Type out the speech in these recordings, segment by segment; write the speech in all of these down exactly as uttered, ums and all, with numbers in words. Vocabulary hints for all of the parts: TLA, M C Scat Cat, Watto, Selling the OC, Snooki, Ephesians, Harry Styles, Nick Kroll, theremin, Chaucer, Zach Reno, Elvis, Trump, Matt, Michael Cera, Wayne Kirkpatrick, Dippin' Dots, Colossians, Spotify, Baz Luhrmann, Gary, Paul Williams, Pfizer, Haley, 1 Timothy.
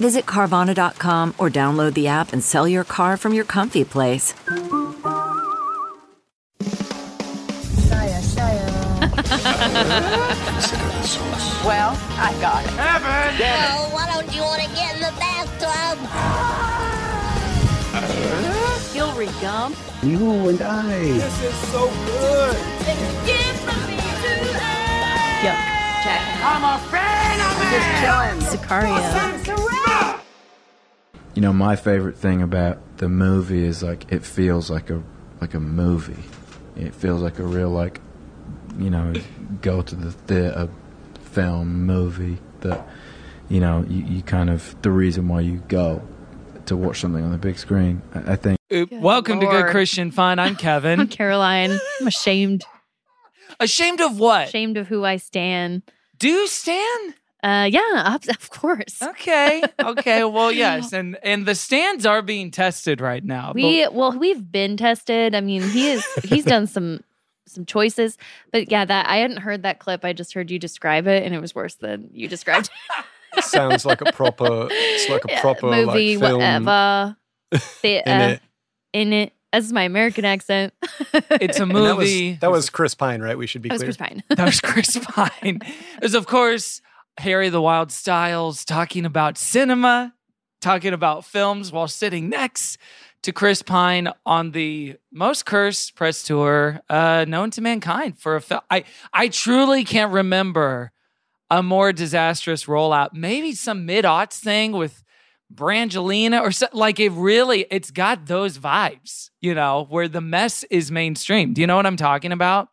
Visit Carvana dot com or download the app and sell your car from your comfy place. Saya, saya. Well, I got it. Heaven! Oh, why don't you want to get in the bathtub? Hillary Gump. You and I. This is so good. Give from me to us. Yup. Check. I'm a fan of it. Just Sicario. You know, my favorite thing about the movie is like it feels like a like a movie. It feels like a real like you know go to the theater film movie that you know you, you kind of the reason why you go to watch something on the big screen. I, I think. Good Welcome Lord. to Good Christian Fun. I'm Kevin. I'm Caroline. I'm ashamed. Ashamed of what? Ashamed of who I stan. Do you stan? Uh, yeah, of course. Okay. Okay. Well, yes, and and the stans are being tested right now. We but- well, we've been tested. I mean, he is. He's done some some choices, but yeah, that I hadn't heard that clip. I just heard you describe it, and it was worse than you described. It sounds like a proper. It's like a proper yeah, movie, like, film. Whatever. The, uh, in it. In it, as my American accent. It's a movie. That was, that was Chris Pine, right? We should be that clear. Was Chris Pine. That was Chris Pine. There's, of course, Harry the Wild Styles talking about cinema, talking about films while sitting next to Chris Pine on the most cursed press tour uh, known to mankind for a film. I, I truly can't remember a more disastrous rollout. Maybe some mid-aughts thing with Brangelina or so, like it really, it's got those vibes, you know, where the mess is mainstream. Do you know what I'm talking about?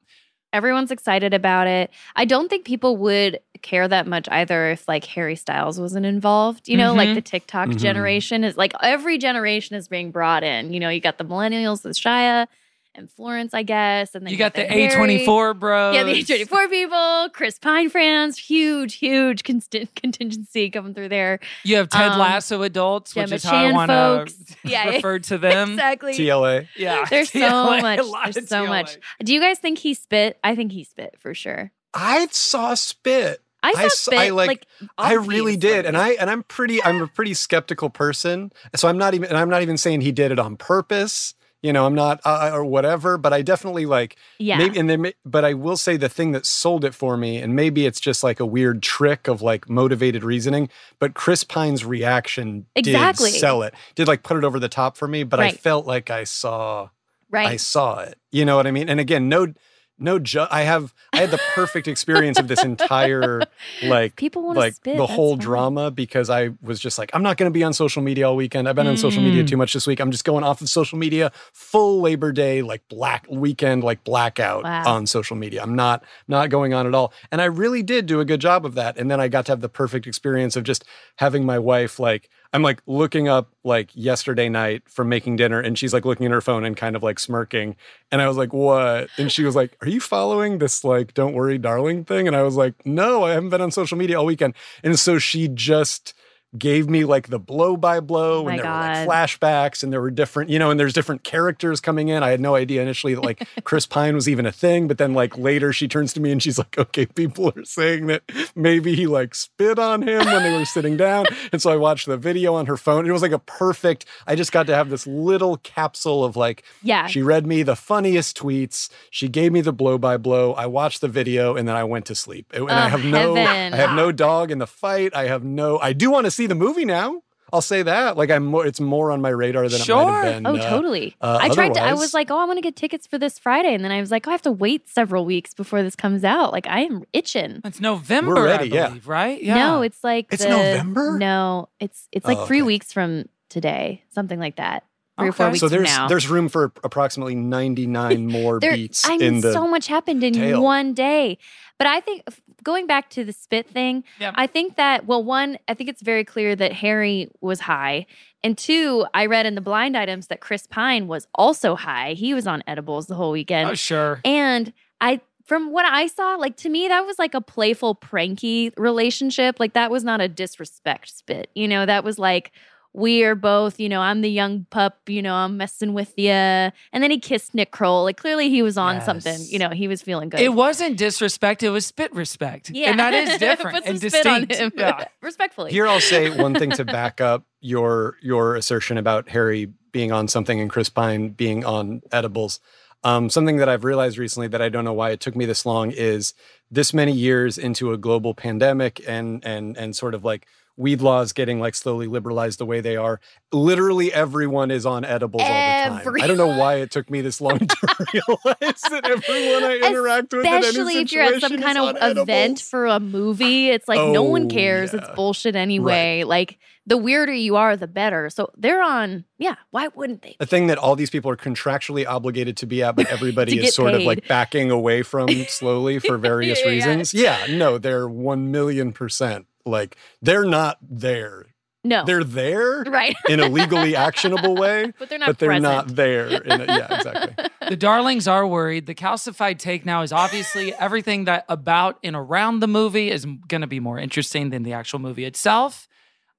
Everyone's excited about it. I don't think people would care that much either if like Harry Styles wasn't involved, you know, mm-hmm. like the TikTok mm-hmm. generation is like every generation is being brought in. You know, you got the millennials with Shia and Florence, I guess. And then you got, got the A twenty-four bros. Yeah, the A twenty-four people, Chris Pine fans, huge, huge con- contingency coming through there. You have Ted um, Lasso adults, yeah, which is how I want to yeah, refer to them. Exactly. T L A. Yeah. There's T L A, so much. There's so T L A. Much. Do you guys think he spit? I think he spit for sure. I saw spit. I saw I, spit. I, like, like, I really did. And I and I'm pretty I'm a pretty skeptical person. So I'm not even and I'm not even saying he did it on purpose. You know, I'm not, uh, or whatever, but I definitely like, yeah. Maybe, and then, but I will say the thing that sold it for me, and maybe it's just like a weird trick of like motivated reasoning, but Chris Pine's reaction exactly. did sell it, did like put it over the top for me, but right. I felt like I saw, right. I saw it. You know what I mean? And again, no, no, ju- I have, I had the perfect experience of this entire, like, people want like spit. The That's whole funny. Drama because I was just like, I'm not going to be on social media all weekend. I've been mm. on social media too much this week. I'm just going off of social media, full Labor Day, like black weekend, like blackout wow. on social media. I'm not, not going on at all. And I really did do a good job of that. And then I got to have the perfect experience of just having my wife, like, I'm like looking up like yesterday night from making dinner and she's like looking at her phone and kind of like smirking. And I was like, what? And she was like, are you following this like Don't Worry Darling thing? And I was like, no, I haven't been on social media all weekend. And so she just gave me like the blow by blow oh and there God. Were like flashbacks and there were different, you know, and there's different characters coming in. I had no idea initially that like Chris Pine was even a thing, but then like later she turns to me and she's like, okay, people are saying that maybe he like spit on him when they were sitting down. And so I watched the video on her phone. It was like a perfect, I just got to have this little capsule of like, yeah. she read me the funniest tweets. She gave me the blow by blow. I watched the video and then I went to sleep. And oh, I have no, heaven. I have no dog in the fight. I have no, I do want to see the movie now. I'll say that. Like I'm more, it's more on my radar than sure. it might have been. Oh, uh, totally. Uh, I tried otherwise. to I was like, "Oh, I want to get tickets for this Friday." And then I was like, "Oh, I have to wait several weeks before this comes out." Like I am itching. It's November, We're ready, I believe, yeah. right? Yeah. No, it's like It's the, November? No, it's it's like oh, okay. three weeks from today, something like that. three okay. or four weeks so there's, from now. There's room for approximately ninety-nine more there, beats I mean, in the so much happened in tale. One day. But I think, going back to the spit thing, yeah. I think that, well, one, I think it's very clear that Harry was high. And two, I read in the blind items that Chris Pine was also high. He was on edibles the whole weekend. Oh, sure. And I, from what I saw, like, to me, that was like a playful, pranky relationship. Like, that was not a disrespect spit. You know, that was like, we are both, you know, I'm the young pup, you know, I'm messing with you. And then he kissed Nick Kroll. Like, clearly he was on yes. something. You know, he was feeling good. It wasn't disrespect. It was spit respect. Yeah. And that is different and distinct. Put some spit on him. Yeah. Respectfully. Here I'll say one thing to back up your, your assertion about Harry being on something and Chris Pine being on edibles. Um, something that I've realized recently that I don't know why it took me this long is this many years into a global pandemic and and and sort of like weed laws getting like slowly liberalized the way they are. Literally everyone is on edibles everyone. all the time. I don't know why it took me this long to realize that everyone I interact Especially with in any situation Especially if you're at some kind of event edibles. For a movie. It's like, oh, no one cares. Yeah. It's bullshit anyway. Right. Like, the weirder you are, the better. So they're on, yeah, why wouldn't they? A thing that all these people are contractually obligated to be at, but everybody is sort paid. Of like backing away from slowly for various yeah. reasons. Yeah, no, they're one million percent. Like, they're not there. No. They're there right. in a legally actionable way, but they're not But they're present. Not there. In a, yeah, exactly. The darlings are worried. The calcified take now is obviously everything that about and around the movie is going to be more interesting than the actual movie itself.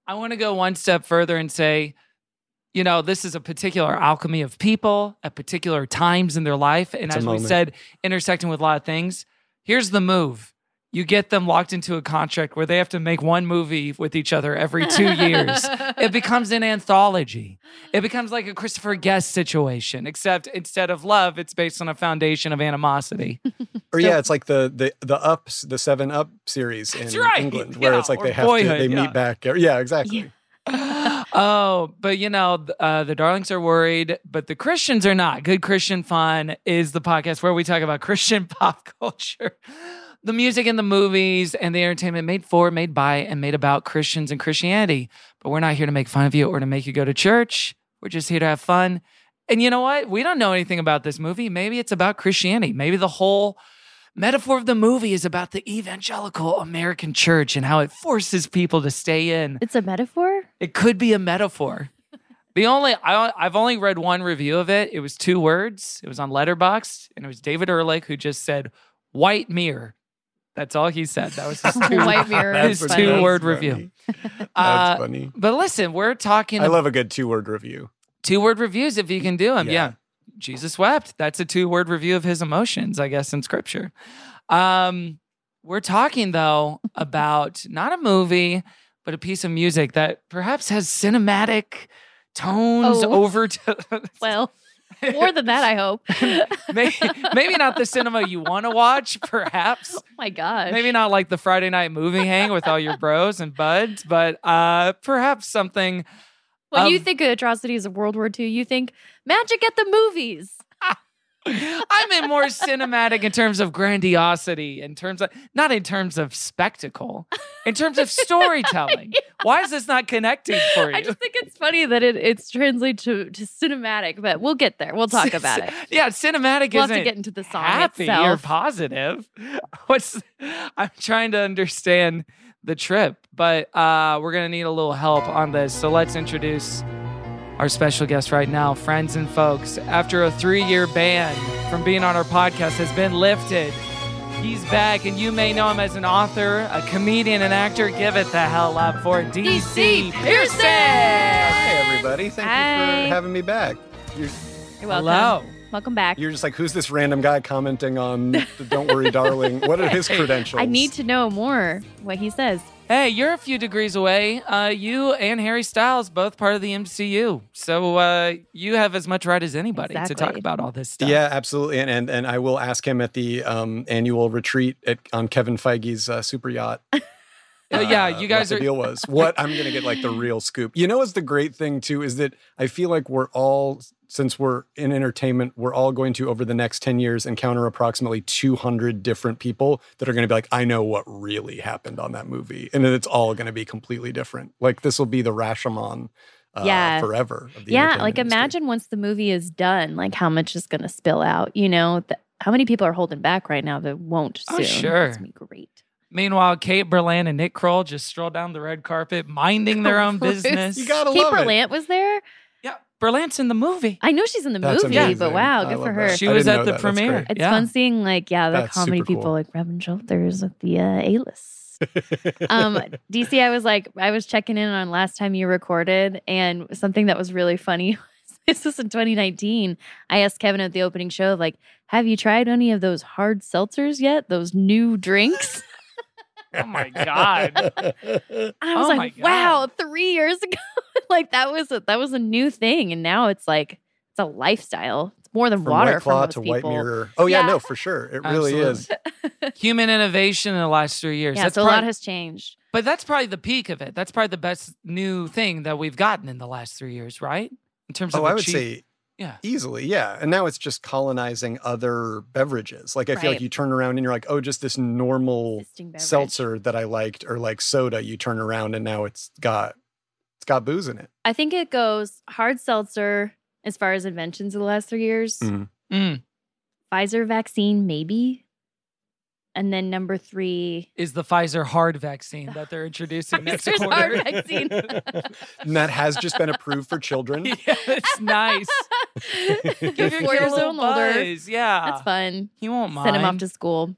I want to go one step further and say, you know, this is a particular alchemy of people at particular times in their life. And it's as we said, intersecting with a lot of things. Here's the move. You get them locked into a contract where they have to make one movie with each other every two years. It becomes an anthology. It becomes like a Christopher Guest situation, except instead of love, it's based on a foundation of animosity. Or so, yeah, it's like the the the ups, the Seven Up series in right. England, where yeah, it's like they have boyhood, to they yeah. meet back. Yeah, exactly. Yeah. Oh, but you know, uh, the darlings are worried, but the Christians are not. Good Christian Fun is the podcast where we talk about Christian pop culture. The music and the movies and the entertainment made for, made by, and made about Christians and Christianity. But we're not here to make fun of you or to make you go to church. We're just here to have fun. And you know what? We don't know anything about this movie. Maybe it's about Christianity. Maybe the whole metaphor of the movie is about the evangelical American church and how it forces people to stay in. It's a metaphor? It could be a metaphor. The only I, I've only read one review of it. It was two words. It was on Letterboxd, and it was David Ehrlich who just said, "White Mirror." That's all he said. That was his two-word two word review. That's uh, funny. But listen, we're talking... I love a good two-word review. Two-word reviews, if you can do them. Yeah. yeah. Jesus wept. That's a two-word review of his emotions, I guess, in Scripture. Um, we're talking, though, about not a movie, but a piece of music that perhaps has cinematic tones oh. over... to Well... More than that, I hope. maybe, maybe not the cinema you want to watch, perhaps. Oh my gosh. Maybe not like the Friday night movie hang with all your bros and buds, but uh, perhaps something... When um, you think of atrocities of World War Two, you think, magic at the movies. I meant more cinematic in terms of grandiosity, in terms of... Not in terms of spectacle, in terms of storytelling. Yeah. Why is this not connecting for you? I just think it's funny that it, it's translated to, to cinematic, but we'll get there. We'll talk about it. Yeah, cinematic we'll isn't have to get into the song happy itself. Or positive. What's, I'm trying to understand the trip, but uh, we're going to need a little help on this. So let's introduce... our special guest right now, friends and folks, after a three-year ban from being on our podcast has been lifted. He's back, and you may know him as an author, a comedian, an actor. Give it the hell up for D C Pierson! Hey, everybody. Thank Hi. you for having me back. You're, You're welcome. Hello. Welcome back. You're just like, who's this random guy commenting on the Don't Worry Darling? What are his credentials? I need to know more what he says. Hey, you're a few degrees away. Uh, you and Harry Styles, both part of the M C U. So uh, you have as much right as anybody exactly. to talk about all this stuff. Yeah, absolutely. And and, and I will ask him at the um, annual retreat at, on Kevin Feige's uh, super yacht. uh, yeah, you guys what are... the deal was. What I'm going to get like the real scoop. You know what's the great thing too is that I feel like we're all... since we're in entertainment, we're all going to, over the next ten years, encounter approximately two hundred different people that are going to be like, I know what really happened on that movie. And it's all going to be completely different. Like, this will be the Rashomon uh, yeah. forever. Of the yeah, like industry. Imagine once the movie is done, like how much is going to spill out, you know? The, how many people are holding back right now that won't soon? Oh, sure. That's going to be great. Meanwhile, Kate Berlant and Nick Kroll just strolled down the red carpet, minding their own business. You gotta Kate love Berlant it. was there? Yeah, Berlant's in the movie. I know she's in the That's movie, amazing. But wow, I good for her. That. She I was at the that. premiere. It's yeah. fun seeing, like, yeah, the That's comedy people cool. like rubbing shoulders with the uh, A-list. um, D C, I was like, I was checking in on last time you recorded, and something that was really funny. This was in twenty nineteen. I asked Kevin at the opening show, like, have you tried any of those hard seltzers yet? Those new drinks? Oh my God. I was oh like, wow, three years ago. Like that was a, that was a new thing. And now it's like, it's a lifestyle. It's more than from water White Claw to people. White Mirror. Oh yeah, yeah, no, for sure. It Absolutely. really is. Human innovation in the last three years. Yeah, that's so probably, a lot has changed. But that's probably the peak of it. That's probably the best new thing that we've gotten in the last three years, right? In terms of oh, I would cheap, say yeah. easily, yeah. And now it's just colonizing other beverages. Like I right. feel like you turn around and you're like, oh, just this normal seltzer that I liked, or like soda. You turn around and now it's got it's got booze in it. I think it goes hard seltzer as far as inventions of the last three years. Mm. Mm. Pfizer vaccine, maybe. And then number three is the Pfizer hard vaccine that they're introducing next quarter. Hard vaccine. And that has just been approved for children. Yeah, it's nice. Give your four years old older. Yeah. That's fun. He won't mind. Send him off to school.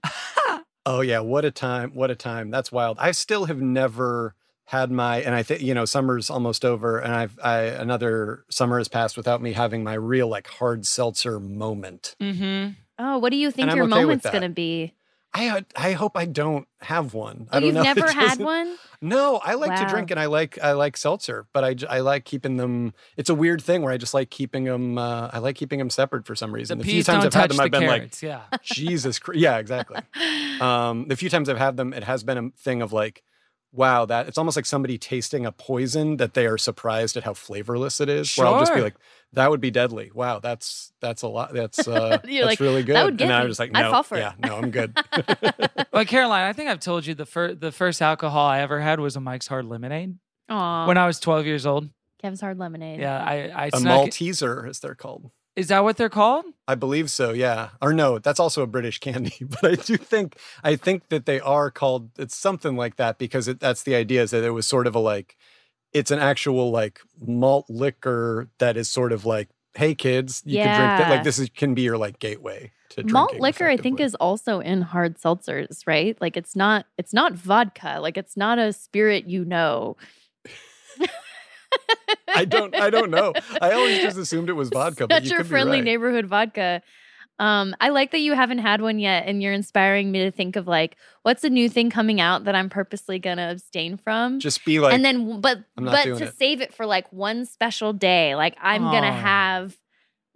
Oh, yeah. What a time. What a time. That's wild. I still have never had my, and I think, you know, summer's almost over, and I've, I, another summer has passed without me having my real, like, hard seltzer moment. Mm-hmm. Oh, what do you think and your okay moment's going to be? I I hope I don't have one. Oh, I don't you've know. Never it had one? No, I like wow. to drink, and I like I like seltzer, but I, I like keeping them. It's a weird thing where I just like keeping them. Uh, I like keeping them separate for some reason. The, the few times I've had them, the I've been carrots, like, yeah. Jesus Christ, yeah, exactly. Um, the few times I've had them, it has been a thing of like, wow, that it's almost like somebody tasting a poison that they are surprised at how flavorless it is. Sure. Where I'll just be like, that would be deadly. Wow, that's that's a lot. That's uh, that's like, really good. That would get and me. I was just like, no, I'd fall for yeah, it. no, I'm good. Well, Caroline, I think I've told you the first the first alcohol I ever had was a Mike's Hard Lemonade. Aww. When I was twelve years old. Kevin's Hard Lemonade. Yeah, I, I a Malteser, as they're called. Is that what they're called? I believe so, yeah. Or no, that's also a British candy. But I do think, I think that they are called, it's something like that, because it, that's the idea, is that it was sort of a like, it's an actual like malt liquor that is sort of like, hey kids, you yeah. can drink that. Like this is, can be your like gateway to drinking. Malt liquor, I think, is also in hard seltzers, right? Like it's not, it's not vodka. Like it's not a spirit, you know. I don't I don't know. I always just assumed it was vodka. Such but you a could friendly be right. neighborhood vodka. Um, I like that you haven't had one yet, and you're inspiring me to think of like, what's a new thing coming out that I'm purposely gonna abstain from? Just be like, and then but I'm not but doing to it. Save it for like one special day. Like I'm Aww. gonna have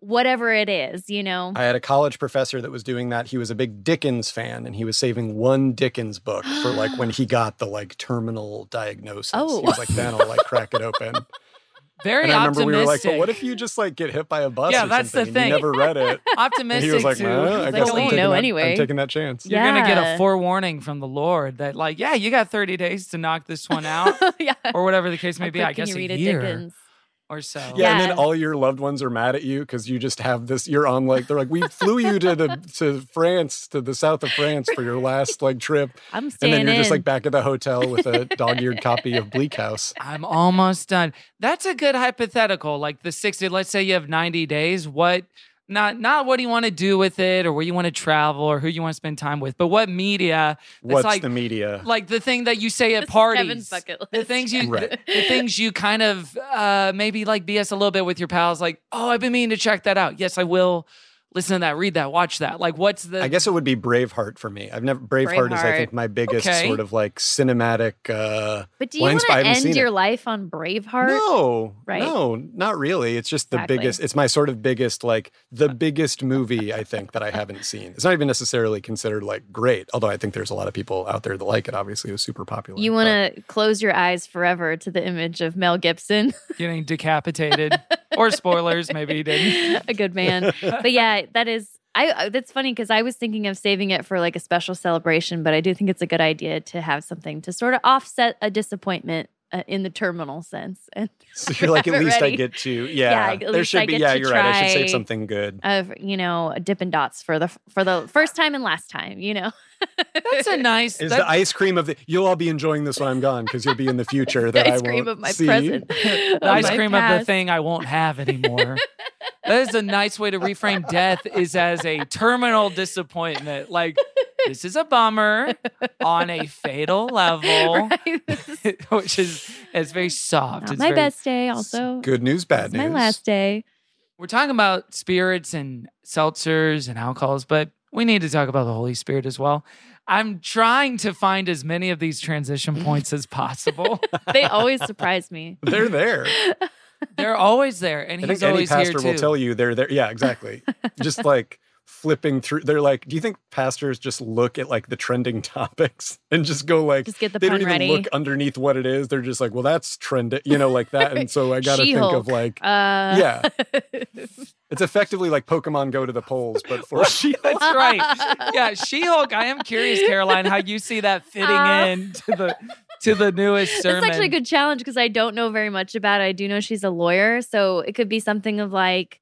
whatever it is, you know. I had a college professor that was doing that. He was a big Dickens fan, and he was saving one Dickens book for like when he got the like terminal diagnosis. Oh. He was like, then I'll like crack it open. Very and I remember optimistic. We were like, but what if you just like get hit by a bus? Yeah, or that's the thing. You never read it. Optimistic. And he was like, nah, I guess like, I'm, taking know that, anyway. I'm taking that chance. You're yeah. gonna get a forewarning from the Lord that like, yeah, you got thirty days to knock this one out, yeah. or whatever the case may be. I guess you read a year. Dickens. Or so. Yeah, yeah, and then all your loved ones are mad at you because you just have this, you're on like, they're like, we flew you to the to France, to the south of France for your last like trip. I'm staying And then you're in. Just like back at the hotel with a dog-eared copy of Bleak House. I'm almost done. That's a good hypothetical. Like the sixty, let's say you have ninety days. What, not not what do you want to do with it, or where you want to travel, or who you want to spend time with, but what media. What's like, the media? Like the thing that you say at this parties. The things you right. the, the things you kind of uh, maybe like B S a little bit with your pals, like, oh, I've been meaning to check that out. Yes, I will listen to that, read that, watch that. Like what's the I guess it would be Braveheart for me. I've never Braveheart, Braveheart. is I think my biggest okay. sort of like cinematic uh But do you want to end your it. life on Braveheart? No. Right? No, not really. It's just the exactly. biggest it's my sort of biggest like the biggest movie I think that I haven't seen. It's not even necessarily considered like great, although I think there's a lot of people out there that like it. Obviously, it was super popular. You want to close your eyes forever to the image of Mel Gibson getting decapitated or spoilers maybe he didn't. A good man. But yeah, that is, I. that's funny because I was thinking of saving it for like a special celebration, but I do think it's a good idea to have something to sort of offset a disappointment uh, in the terminal sense. And so you're like, at least ready. I get to, yeah, yeah there should I be, yeah, you're try, right. I should save something good. Of, you know, Dippin' Dots for the, for the first time and last time, you know. That's a nice. Is the ice cream of the, you'll all be enjoying this when I'm gone because you'll be in the future that the ice I cream won't of my see. Present. The oh, ice cream past. Of the thing I won't have anymore. That is a nice way to reframe death is as a terminal disappointment. Like, this is a bummer on a fatal level, right? Which is it's very soft. Not it's my very, best day also. Good news, bad news. My last day. We're talking about spirits and seltzers and alcohols, but we need to talk about the Holy Spirit as well. I'm trying to find as many of these transition points as possible. They always surprise me. They're there. They're always there. And he's always here too. I think any pastor will tell you they're there. Yeah, exactly. Just like flipping through. They're like, do you think pastors just look at like the trending topics and just go like, just get the they don't even ready. Look underneath what it is. They're just like, well, that's trending, you know, like that. And so I got to think of like, uh... yeah. It's effectively like Pokemon Go to the polls, but for She-Hulk. That's right. Yeah, She-Hulk. I am curious, Caroline, how you see that fitting uh... in to the... To the newest sermon. It's actually a good challenge because I don't know very much about it. I do know she's a lawyer, so it could be something of like,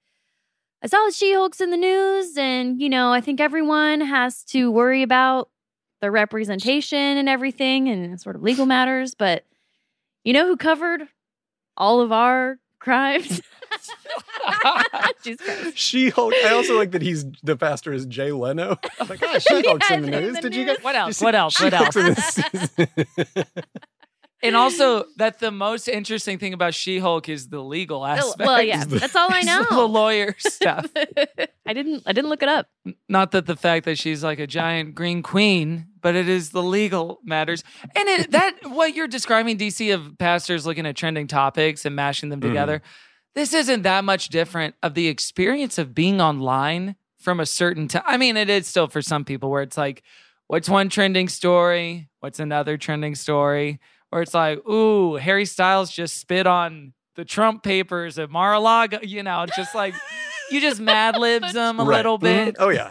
I saw She-Hulk's in the news, and you know, I think everyone has to worry about the representation and everything, and sort of legal matters. But you know who covered all of our crimes? She-Hulk. I also like that he's the pastor is Jay Leno. I'm like, oh, She-Hulk's yeah, in the news. Did you guys? What else? What else? What else? And also that the most interesting thing about She-Hulk is the legal aspect. Well, yeah, that's all I know. The lawyer stuff. I didn't. I didn't look it up. Not that the fact that she's like a giant green queen, but it is the legal matters. And it, that what you're describing, D C, of pastors looking at trending topics and mashing them together. Mm. This isn't that much different of the experience of being online from a certain time. I mean, it is still for some people where it's like, what's one trending story? What's another trending story? Or it's like, ooh, Harry Styles just spit on the Trump papers at Mar-a-Lago. You know, just like, you just mad libs them a right. little bit. Mm-hmm. Oh, yeah.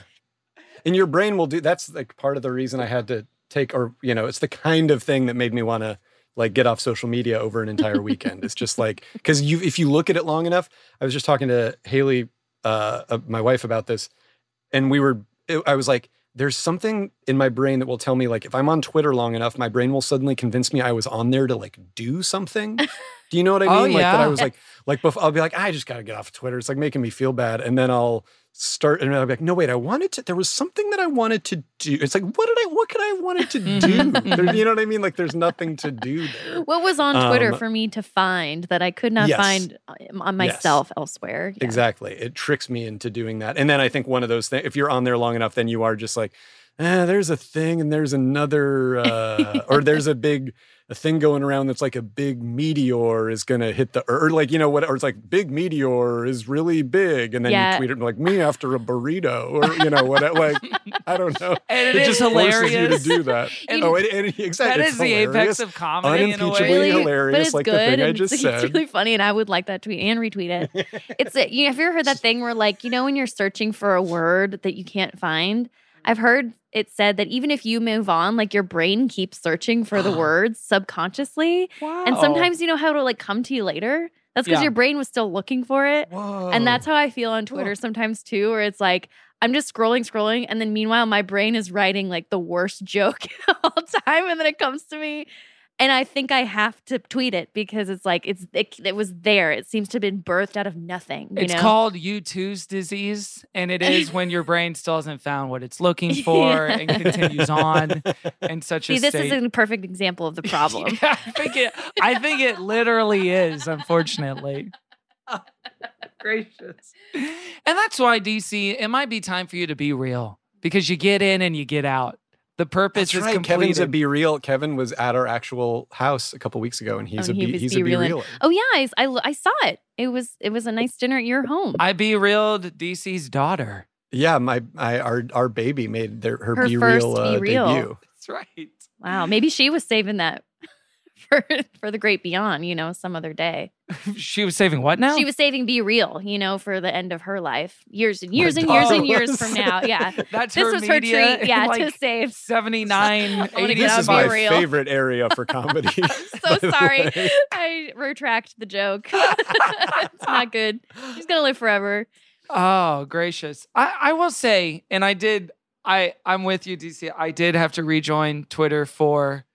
And your brain will do, that's like part of the reason I had to take, or, you know, it's the kind of thing that made me want to like get off social media over an entire weekend. It's just like, because you, if you look at it long enough, I was just talking to Haley, uh, uh, my wife, about this. And we were, it, I was like, there's something in my brain that will tell me like, if I'm on Twitter long enough, my brain will suddenly convince me I was on there to like do something. Do you know what I mean? Oh, yeah. Like that I was like, like before, I'll be like, I just got to get off Twitter. It's like making me feel bad. And then I'll start and I'll be like, no, wait, I wanted to, there was something that I wanted to do. It's like, what did I, what could I have wanted to do? There, you know what I mean? Like there's nothing to do there. What was on Twitter um, for me to find that I could not yes. find on myself yes. elsewhere? Yeah. Exactly. It tricks me into doing that. And then I think one of those things, if you're on there long enough, then you are just like, eh, there's a thing and there's another, uh, or there's a big, a thing going around that's like a big meteor is going to hit the earth, or like, you know what, or it's like big meteor is really big. And then yeah. you tweet it like me after a burrito or, you know, what, like, I don't know. And it, it is just hilarious. Forces you to do that. And, oh, and, and, exactly. That is the apex of comedy in a way. Unimpeachably hilarious, but it's like good, the thing I just it's, said. It's really funny and I would like that tweet and retweet it. It's a, you know, have you ever heard that thing where like, you know, when you're searching for a word that you can't find? I've heard it said that even if you move on, like your brain keeps searching for the words subconsciously. Wow. And sometimes you know how it'll like come to you later. That's because yeah. your brain was still looking for it. Whoa. And that's how I feel on Twitter Whoa. Sometimes too, where it's like, I'm just scrolling, scrolling. And then meanwhile, my brain is writing like the worst joke all the time. And then it comes to me. And I think I have to tweet it because it's like, it's it, it was there. It seems to have been birthed out of nothing. You it's know? Called U two's disease. And it is when your brain still hasn't found what it's looking for yeah. and continues on in such See, a state. See, this is a perfect example of the problem. yeah, I, think it, I think it literally is, unfortunately. Oh, gracious. And that's why, D C, it might be time for you to be real because you get in and you get out. The purpose That's is right. completed. Kevin's a BeReal. Kevin was at our actual house a couple weeks ago, and he's oh, and a he be, he's BeReal. A BeReal. Oh yeah, I, I, I saw it. It was it was a nice dinner at your home. I BeRealed D C's daughter. Yeah, my I our our baby made their her, her BeReal uh, debut. That's right. Wow, maybe she was saving that for for the great beyond, you know, some other day. She was saving what now? She was saving BeReal, you know, for the end of her life. Years and years and years and years from now. Yeah. That's this her was media her treat. Yeah, like to save. seventy-nine, eighty This is my BeReal. favorite area for comedy. I'm so sorry. I retract the joke. It's not good. She's going to live forever. Oh, gracious. I, I will say, and I did, I, I'm with you, D C. I did have to rejoin Twitter for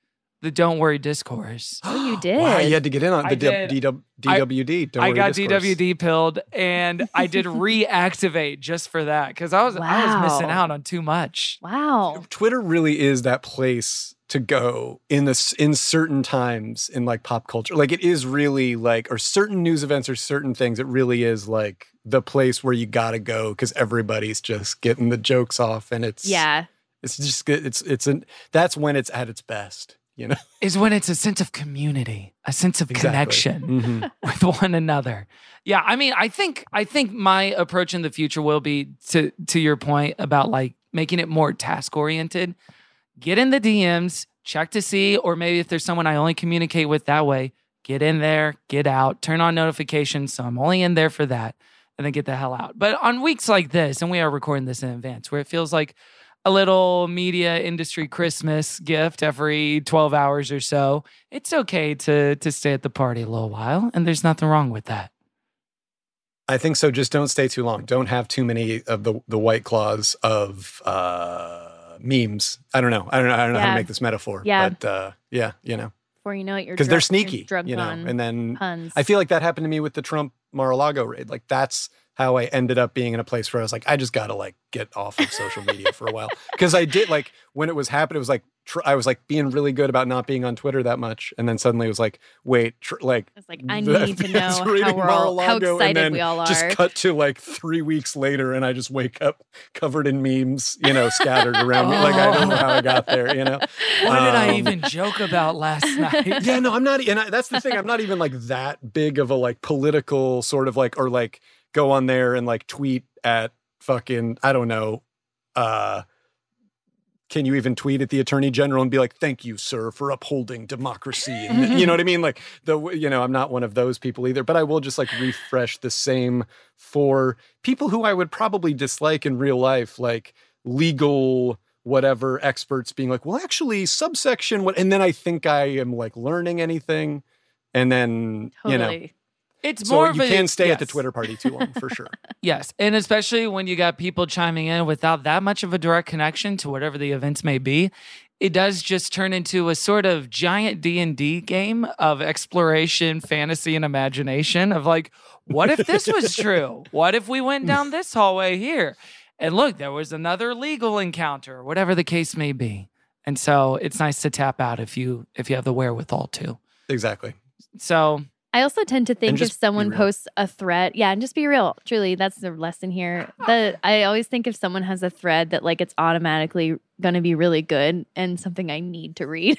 the Don't Worry Discourse. Oh, you did? Wow, you had to get in on the D- D- DWD. Don't I got discourse. D W D pilled, and I did reactivate just for that because I was wow. I was missing out on too much. Wow. Twitter really is that place to go in this in certain times in like pop culture. Like it is really like, or certain news events or certain things. It really is like the place where you gotta go because everybody's just getting the jokes off, and it's yeah, it's just it's it's an that's when it's at its best. You know? Is when it's a sense of community, a sense of exactly. connection mm-hmm. with one another. Yeah, I mean, I think I think my approach in the future will be to to your point about like making it more task oriented. Get in the D Ms, check to see, or maybe if there's someone I only communicate with that way, get in there, get out, turn on notifications. So I'm only in there for that, and then get the hell out. But on weeks like this, and we are recording this in advance, where it feels like a little media industry Christmas gift every twelve hours or so, it's okay to to stay at the party a little while, and there's nothing wrong with that. I think so. Just don't stay too long. Don't have too many of the, the white claws of uh, memes. I don't know. I don't know. I don't know yeah. how to make this metaphor. Yeah. But uh, yeah, you know. Before you know it, you're because they're sneaky, you know. And then puns. I feel like that happened to me with the Trump Mar-a-Lago raid. Like that's how I ended up being in a place where I was like, I just got to like get off of social media for a while. Because I did like, when it was happening, it was like, tr- I was like being really good about not being on Twitter that much. And then suddenly it was like, wait, tr- like. It's like, I need to know how, we're all, how excited we all are. Just cut to like three weeks later and I just wake up covered in memes, you know, scattered around oh. me. Like, I don't know how I got there, you know. What um, did I even joke about last night? Yeah, no, I'm not, and I, that's the thing. I'm not even like that big of a like political sort of like, or like, go on there and like tweet at fucking, I don't know, uh, can you even tweet at the attorney general and be like, thank you, sir, for upholding democracy? And, you know what I mean? Like, the you know, I'm not one of those people either, but I will just like refresh the same for people who I would probably dislike in real life, like legal whatever experts being like, well, actually subsection what, and then I think I am like learning anything. And then, totally. you know. It's so more of you a, can stay yes. at the Twitter party too long, for sure. Yes, and especially when you got people chiming in without that much of a direct connection to whatever the events may be, it does just turn into a sort of giant D and D game of exploration, fantasy, and imagination of like, what if this was true? What if we went down this hallway here? And look, there was another legal encounter, whatever the case may be. And so it's nice to tap out if you if you have the wherewithal too. Exactly. So... I also tend to think if someone posts a thread, yeah, and just be real. Truly, that's the lesson here. The, I always think if someone has a thread that like it's automatically going to be really good and something I need to read,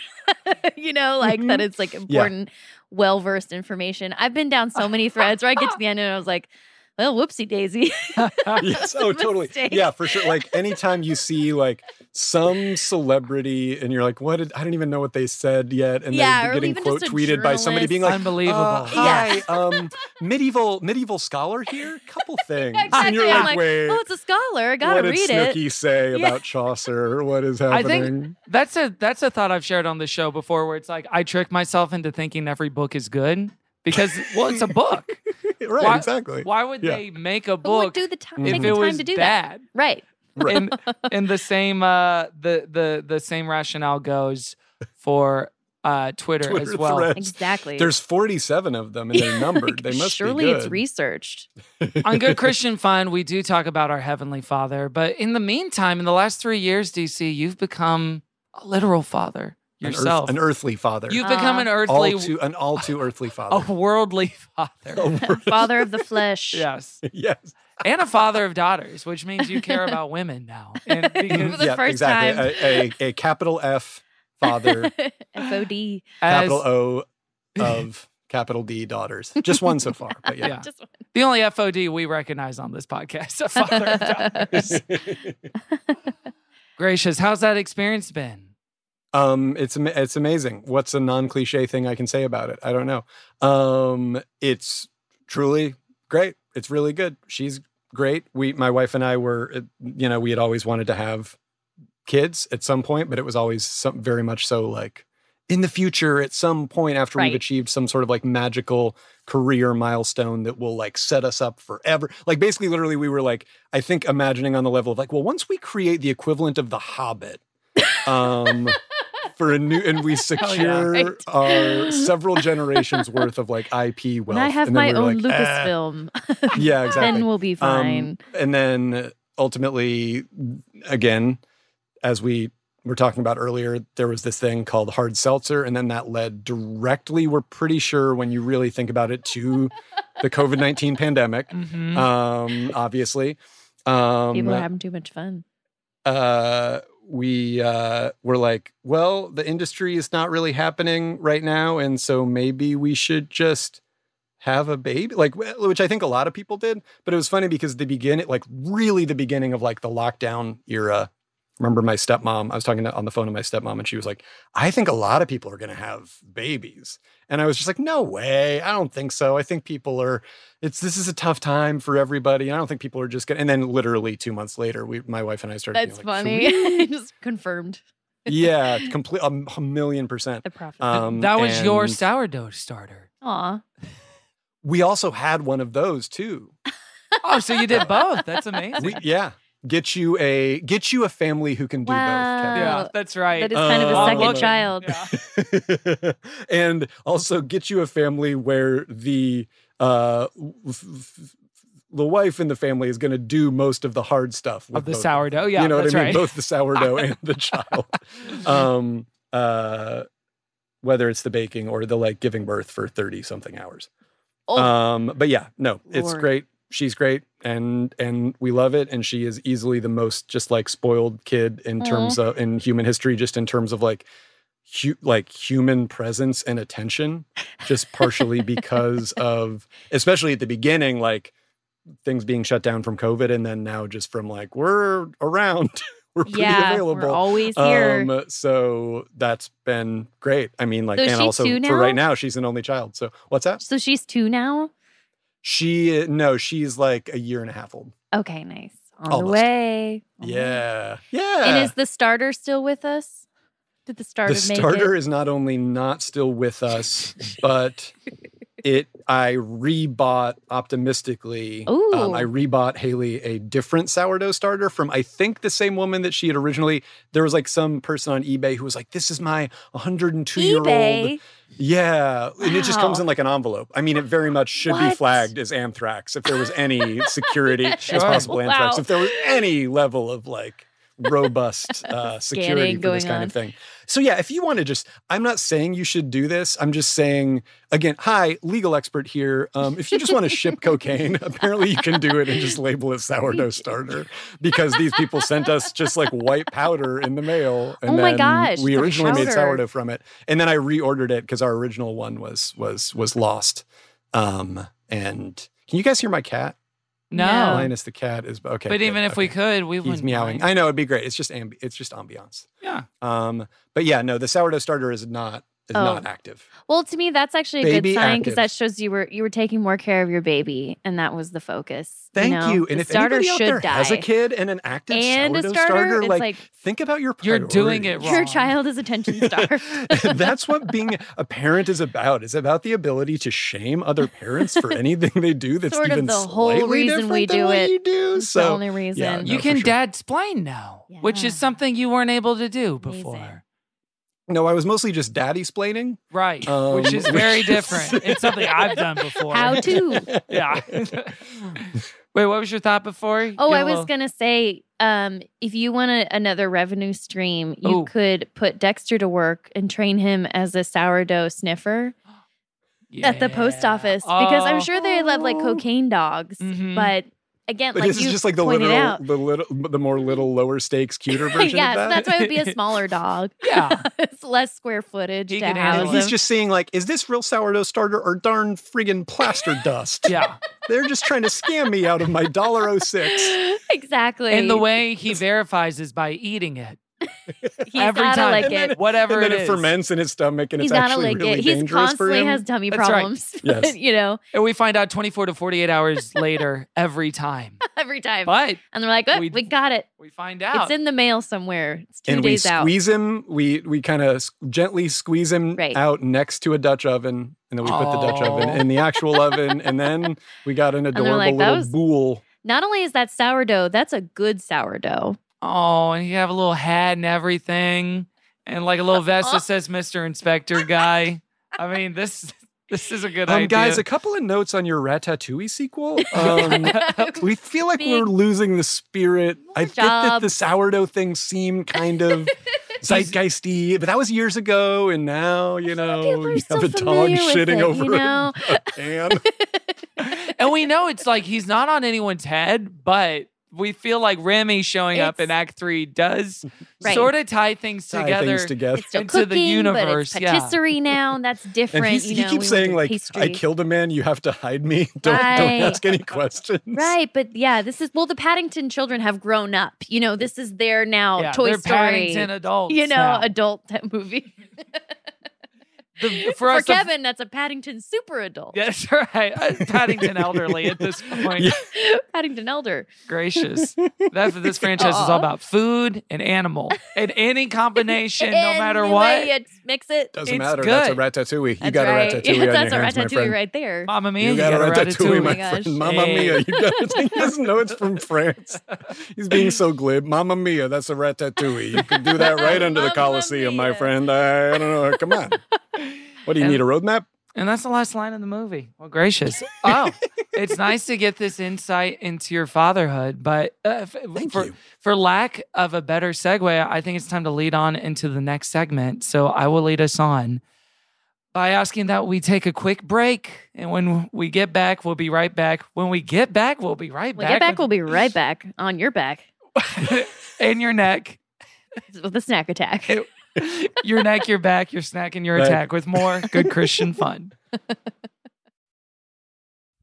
you know, like mm-hmm. that it's like important, yeah. well-versed information. I've been down so many threads where I get to the end and I was like, well, whoopsie daisy. Yes. Oh, totally. Mistake. Yeah, for sure. Like anytime you see like some celebrity and you're like, what did, I don't even know what they said yet. And yeah, they're getting quote tweeted by somebody being like, unbelievable. Uh, hi, yeah. um, medieval, medieval scholar here. Couple things. Exactly. And you're like, like, wait. Well, it's a scholar. I gotta read it. What did Snooki say yeah. about Chaucer? What is happening? I think that's a, that's a thought I've shared on the show before where it's like, I trick myself into thinking every book is good. Because, well, it's a book. Right, why, exactly. Why would yeah. they make a book do the t- if take it the time was to do bad? That. Right. Right. And, and the same uh, the, the, the same rationale goes for uh, Twitter, Twitter as well. Threads. Exactly. There's forty-seven of them, and they're numbered. They must surely be good. Surely it's researched. On Good Christian Fun, we do talk about our Heavenly Father. But in the meantime, in the last three years, D C, you've become a literal father. Yourself. An, earth, an earthly father. You've uh, become an earthly... All too, an all too earthly father. A worldly father. A word. Father of the flesh. Yes. Yes. And a father of daughters, which means you care about women now. And because, for the yeah, first exactly. time. A, a, a capital F father. F O D. Capital O of... Capital D daughters. Just one so far, but yeah. yeah. Just one. The only F O D we recognize on this podcast, a father of daughters. Gracious, how's that experience been? Um, it's it's amazing. What's a non-cliche thing I can say about it? I don't know. Um, it's truly great. It's really good. She's great. We, my wife and I were, you know, we had always wanted to have kids at some point, but it was always some, very much so like in the future at some point after right. we've achieved some sort of like magical career milestone that will like set us up forever. Like basically literally we were like, I think imagining on the level of like, well, once we create the equivalent of The Hobbit, um, for a new, and we secure oh, yeah. right. our several generations worth of like I P wealth. And I have and my we own like, Lucasfilm. Eh. Yeah, exactly. Then we'll be fine. Um, and then ultimately, again, as we were talking about earlier, there was this thing called hard seltzer, and then that led directly, we're pretty sure when you really think about it, to the COVID nineteen pandemic, mm-hmm. um, obviously. Um, People are having too much fun. Uh, we uh, were like, well, the industry is not really happening right now, and so maybe we should just have a baby, like, which I think a lot of people did. But it was funny because the beginning, like really the beginning of like the lockdown era, remember my stepmom, I was talking to, on the phone to my stepmom and she was like, I think a lot of people are going to have babies. And I was just like, no way. I don't think so. I think people are, it's, this is a tough time for everybody. And I don't think people are just going to, and then literally two months later, we, my wife and I started That's being like, funny. Just confirmed. Yeah. Complete, a, a million percent. The prophet. Um, that was your sourdough starter. Aw. We also had one of those too. Oh, so you did both. That's amazing. We, yeah. Get you a get you a family who can do wow. both. Kevin. Yeah, that's right. That is kind uh, of a second look, child. Yeah. And also get you a family where the uh, f- f- the wife in the family is going to do most of the hard stuff with of the both. Sourdough. Yeah, you know that's what I mean. Right. Both the sourdough and the child. Um, uh, whether it's the baking or the like giving birth for thirty something hours. Oh. Um, but yeah, no, it's Lord. Great. She's great, and and we love it, and she is easily the most just like spoiled kid in Aww. Terms of in human history, just in terms of like hu- like human presence and attention, just partially because of especially at the beginning, like things being shut down from COVID, and then now just from like we're around, we're pretty yeah, available, we're always here. Um, so that's been great. I mean, like, so and also for right now, she's an only child. So what's that? So she's two now. She, no, she's like a year and a half old. Okay, nice. On Almost. The way. On yeah. The way. Yeah. And is the starter still with us? Did the starter the make starter it? The starter is not only not still with us, but it, I rebought optimistically. Ooh. Um, I rebought Haley a different sourdough starter from, I think, the same woman that she had originally. There was like some person on eBay who was like, this is my one hundred two year old. eBay? Yeah, wow. And it just comes in like an envelope. I mean, it very much should what? Be flagged as anthrax if there was any security sure. as possible anthrax. Wow. If there was any level of like robust uh, security for this kind on. Of thing. So yeah, if you want to just, I'm not saying you should do this. I'm just saying, again, hi, legal expert here. Um, if you just want to ship cocaine, apparently you can do it and just label it sourdough starter because these people sent us just like white powder in the mail. And oh my then gosh, we originally powder. Made sourdough from it. And then I reordered it because our original one was was was lost. Um, and can you guys hear my cat? No. no. Linus the cat is okay. But good. Even if okay. we could, we He's wouldn't. He's meowing. Mind. I know it'd be great. It's just amb- it's just ambiance. Yeah. Um. But yeah, no, the sourdough starter is not is oh. not active. Well, to me, that's actually a baby good sign because that shows you were you were taking more care of your baby, and that was the focus. Thank you. Know? you. And the if starter should there die as a kid and an active and sourdough a starter, starter like, like think about your priorities. You're doing it wrong. Your child is attention starved. That's what being a parent is about. It's about the ability to shame other parents for anything they do. That's sort even of the whole reason we do it. You do. It's so, the only reason yeah, no, you can sure. dad-splain now, yeah. which is something you weren't able to do before. Amazing. No, I was mostly just daddy-splaining. Right, um, which is very different. It's something I've done before. How to? Yeah. Wait, what was your thought before? Oh, I was going to say, um, if you want a, another revenue stream, you Ooh. Could put Dexter to work and train him as a sourdough sniffer yeah. at the post office. Oh. Because I'm sure they love, like, cocaine dogs, mm-hmm. but... Again, but like this you is just like the little, the little, the more little, lower stakes, cuter version. Yeah, that. So that's why it would be a smaller dog. Yeah, it's less square footage. He to house he's just seeing like, is this real sourdough starter or darn friggin' plaster dust? Yeah, they're just trying to scam me out of my dollar oh six. Exactly. And the way he verifies is by eating it. He's every time, like then, it. whatever and then it, it ferments in his stomach, and he's it's actually like really it. dangerous. He's constantly for him. has tummy That's problems. Right. Yes. You know, and we find out twenty-four to forty-eight hours later every time. every time, but and they're like, oh, we, we got it. We find out it's in the mail somewhere. It's two and days out. And we squeeze out. him. We we kind of gently squeeze him right. out next to a Dutch oven, and then we oh. put the Dutch oven in the actual oven, and then we got an adorable like, little was, boule. Not only is that sourdough, that's a good sourdough. Oh, and you have a little hat and everything, and like a little vest that says Mister Inspector Guy. I mean, this this is a good um, idea. Guys, a couple of notes on your Ratatouille sequel. Um, we feel like Big. we're losing the spirit. More I jobs. think that the sourdough thing seemed kind of zeitgeisty, but that was years ago, and now, you know, you have a dog shitting it, over you know? a, a pan. And we know it's like he's not on anyone's head, but... we feel like Remy showing it's, up in Act Three does right. sort of tie things tie together, things together. It's still into cooking, the universe. But it's patisserie yeah. now, and that's different. And you know, he keeps saying like, pastries. "I killed a man. You have to hide me. Don't, right. don't ask any questions." Right, but yeah, this is well. The Paddington children have grown up. You know, this is their now yeah, Toy they're Story. Paddington adults. You know, now. adult movie. The, for us, for Kevin, the, that's a Paddington super adult. That's right. A Paddington elderly at this point. Yeah. Paddington elder. Gracious. That's what this franchise Aww. is all about. Food and animal. And any combination, no matter way what. You mix it. Doesn't it's matter. Good. That's a Ratatouille. That's you got right. a Ratatouille. Yeah, that's on your hands, a Ratatouille right there. Mamma Mia. You, you got, got a Ratatouille, ratatouille my gosh. friend. Mamma hey. Mia. You got it. He doesn't know it's from France. He's being so glib. Mamma Mia, that's a Ratatouille. You could do that right under the Colosseum, my friend. I, I don't know. Come on. What, do you and, need a roadmap? And that's the last line of the movie. Well, gracious. Oh, it's nice to get this insight into your fatherhood, but uh, f- for, you. for lack of a better segue, I think it's time to lead on into the next segment. So I will lead us on by asking that we take a quick break. And when we get back, we'll be right back. When we get back, we'll be right back. When we get back, we'll be right back. On your back. In your neck. With a snack attack. It, your neck, your back, your snack, and your right. attack with more good Christian fun.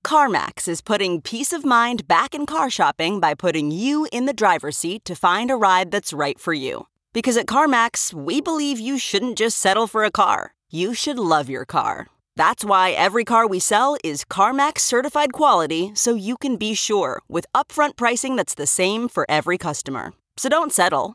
CarMax is putting peace of mind back in car shopping by putting you in the driver's seat to find a ride that's right for you. Because at CarMax, we believe you shouldn't just settle for a car. You should love your car. That's why every car we sell is CarMax certified quality, so you can be sure with upfront pricing that's the same for every customer. So don't settle.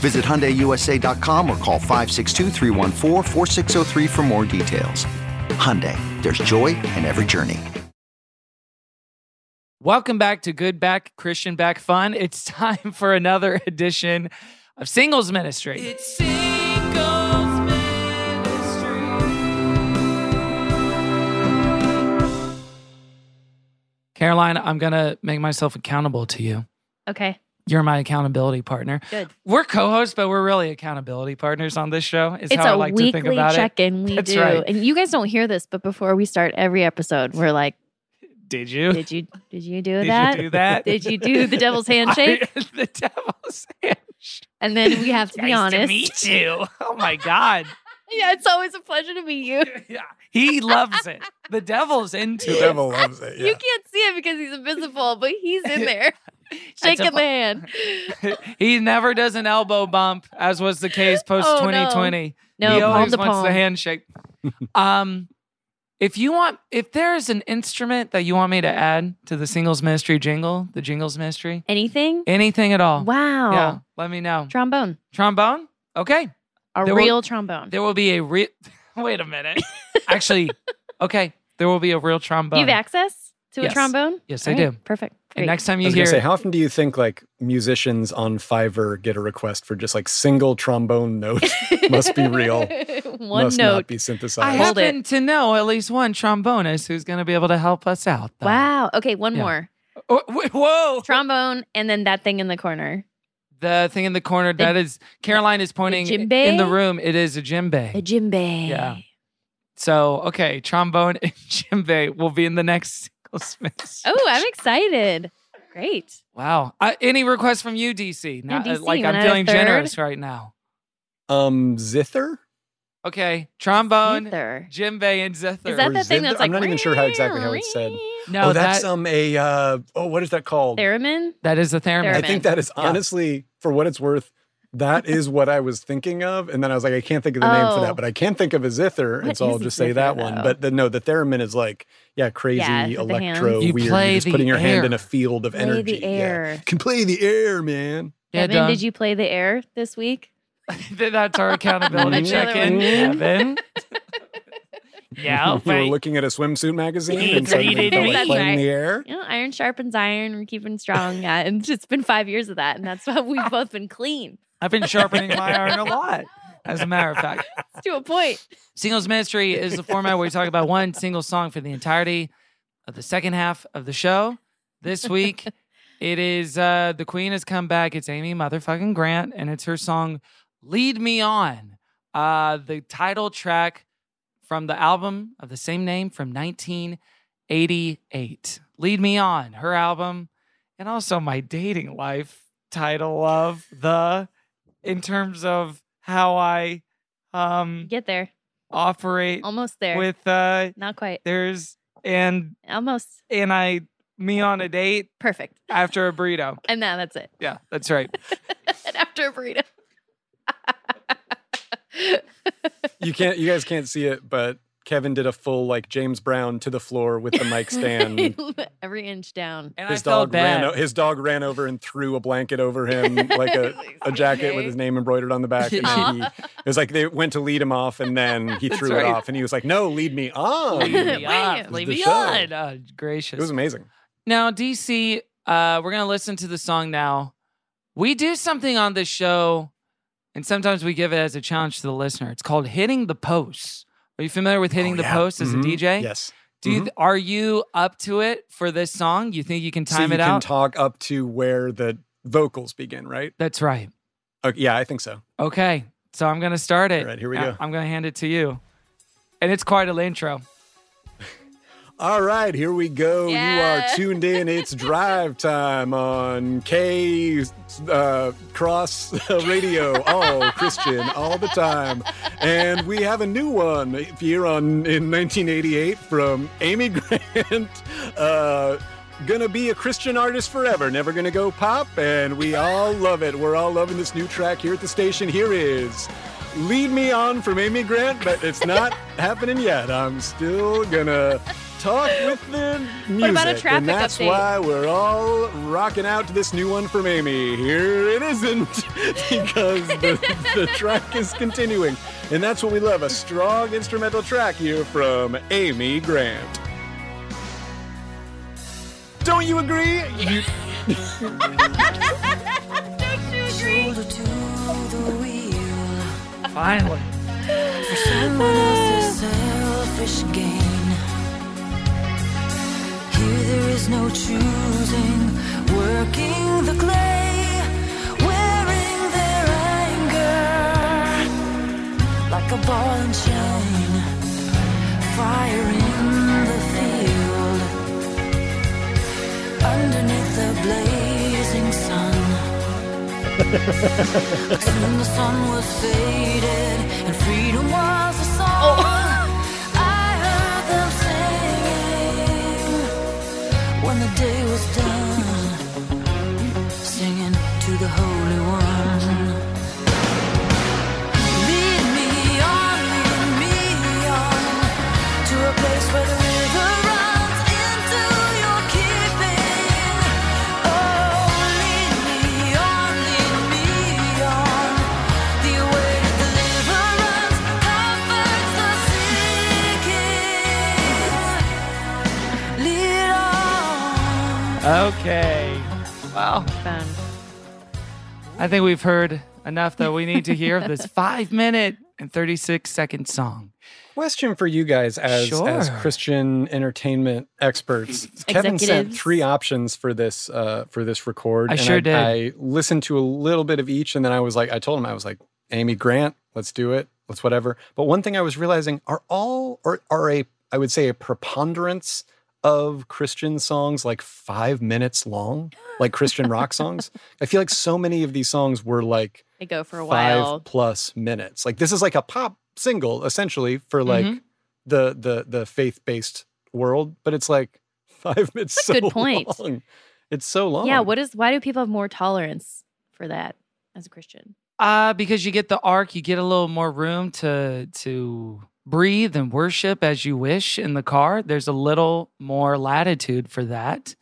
Visit Hyundai U S A dot com or call five six two, three one four, four six zero three for more details. Hyundai, there's joy in every journey. Welcome back to Good Back, Christian Back Fun. It's time for another edition of Singles Ministry. It's Singles Ministry. Caroline, I'm going to make myself accountable to you. Okay. You're my accountability partner. Good. We're co-hosts, but we're really accountability partners on this show. Is it's how I like to think about it. It's a weekly check-in we That's do. Right. And you guys don't hear this, but before we start every episode, we're like, Did you? Did you did you do did that? Did you do that? Did you do the devil's handshake? I, the devil's handshake. And then we have to nice be honest. To meet you. Oh my God. Yeah, it's always a pleasure to meet you. Yeah, he loves it. The devil's into it. The devil loves it, yeah. You can't see it because he's invisible, but he's in there. Shaking the hand. He never does an elbow bump, as was the case post-twenty twenty. Oh, no, no he always the wants palm. the handshake. um, if you want, if there is an instrument that you want me to add to the Singles Ministry jingle, the Jingles Ministry. Anything? Anything at all. Wow. Yeah, let me know. Trombone. Trombone? Okay. A there real will, trombone. There will be a real... Wait a minute. Actually, okay, there will be a real trombone. You have access to yes. a trombone? Yes, all I right. do. Perfect. And next time you I was hear, say, how often do you think like musicians on Fiverr get a request for just like single trombone note? Must be real. One Must note. Not be synthesized. I happen to know at least one trombonist who's going to be able to help us out. Though. Wow. Okay, one yeah. more. Oh, wait, whoa. Trombone, and then that thing in the corner. The thing in the corner, the, that is, Caroline is pointing in the room. It is a djembe. A djembe. Yeah. So, okay, trombone and djembe will be in the next Single Smiths. Oh, I'm excited. Great. Wow. Uh, any requests from you, D C? Not, yeah, D C, like, I'm feeling generous right now. Um, zither? Okay, trombone, zither. Djembe, and zither. Is that the thing that's like... I'm not even sure how exactly how it's said. No, oh, that's that, um a, uh, oh, what is that called? Theremin? That is a theremin. I think that is honestly, yeah. for what it's worth, that is what I was thinking of. And then I was like, I can't think of the oh. name for that, but I can think of a zither. What and so I'll just say that though? one. But the, no, the theremin is like, yeah, crazy yeah, electro you weird. Play You're just putting your air. hand in a field of play energy. Play the air. Yeah. Can play the air, man. Evan, yeah, did you play the air this week? That's our accountability check-in, Evan. Yeah, you were looking at a swimsuit magazine and suddenly felt like playing right. the air. You know, iron sharpens iron. We're keeping strong. Yeah, and it's been five years of that, and that's why we've both been clean. I've been sharpening my iron a lot, as a matter of fact. It's to a point. Singles Ministry is the format where we talk about one single song for the entirety of the second half of the show. This week, it is uh, The Queen Has Come Back. It's Amy motherfucking Grant, and it's her song, Lead Me On, uh, the title track from the album of the same name from nineteen eighty-eight. Lead Me On, her album, and also my dating life title of the, in terms of how I um, get there, operate. Almost there. With, uh, not quite. There's, and. Almost. And I, me on a date. Perfect. After a burrito. And now that's it. Yeah, that's right. And after a burrito. You can't. You guys can't see it, but Kevin did a full like James Brown to the floor with the mic stand, every inch down. And his I dog felt bad. ran. His dog ran over and threw a blanket over him, like a, a jacket with his name embroidered on the back. And he, it was like they went to lead him off, and then he threw right. it off, and he was like, "No, lead me on, lead me on, lead me on." Oh, gracious, it was amazing. Now, D C, uh, we're gonna listen to the song now. We do something on this show. And sometimes we give it as a challenge to the listener. It's called hitting the posts. Are you familiar with hitting oh, yeah. the posts as mm-hmm. a D J? Yes. Do mm-hmm. you th- are you up to it for this song? You think you can time so it out? You can talk up to where the vocals begin, right? That's right. Okay, yeah, I think so. Okay, so I'm going to start it. All right, here we I- go. I'm going to hand it to you. And it's quite an intro. All right, here we go. Yeah. You are tuned in. It's drive time on K uh, Cross Radio, all Christian, all the time. And we have a new one here on in nineteen eighty-eight from Amy Grant. Uh, gonna be a Christian artist forever, never gonna go pop. And we all love it. We're all loving this new track here at the station. Here is Lead Me On from Amy Grant, but it's not happening yet. I'm still gonna... talk with the music. What about a traffic and that's update? Why we're all rocking out to this new one from Amy. Here it isn't, because the, the track is continuing. And that's what we love, a strong instrumental track here from Amy Grant. Don't you agree? You... Don't you agree? Finally. For someone else's selfish game. Here there is no choosing, working the clay, wearing their anger like a ball and chain, fire in the field, underneath the blazing sun. Soon the sun was faded and freedom was a song. Oh. When the day was done, singing to the Holy One. Lead me on, lead me on to a place where the river runs into your keeping. Oh, lead me on, lead me on the way to deliverance, comforts the seeking. Lead on. Okay. Wow. Fun. I think we've heard enough that we need to hear this five minute and thirty-six second song. Question for you guys as, sure. as Christian entertainment experts. Kevin sent three options for this uh, for this record. I and sure I, did. I listened to a little bit of each, and then I was like, I told him, I was like, Amy Grant, let's do it, let's whatever. But one thing I was realizing are all, or are a, I would say a preponderance of Christian songs like five minutes long, like Christian rock songs. I feel like so many of these songs were like they go for a five while. plus minutes. Like this is like a pop single essentially for like mm-hmm. the the the faith-based world, but it's like five minutes. That's so a good point. Long. It's so long. Yeah, what is why do people have more tolerance for that as a Christian? Uh because you get the arc, you get a little more room to to breathe and worship as you wish in the car. There's a little more latitude for that.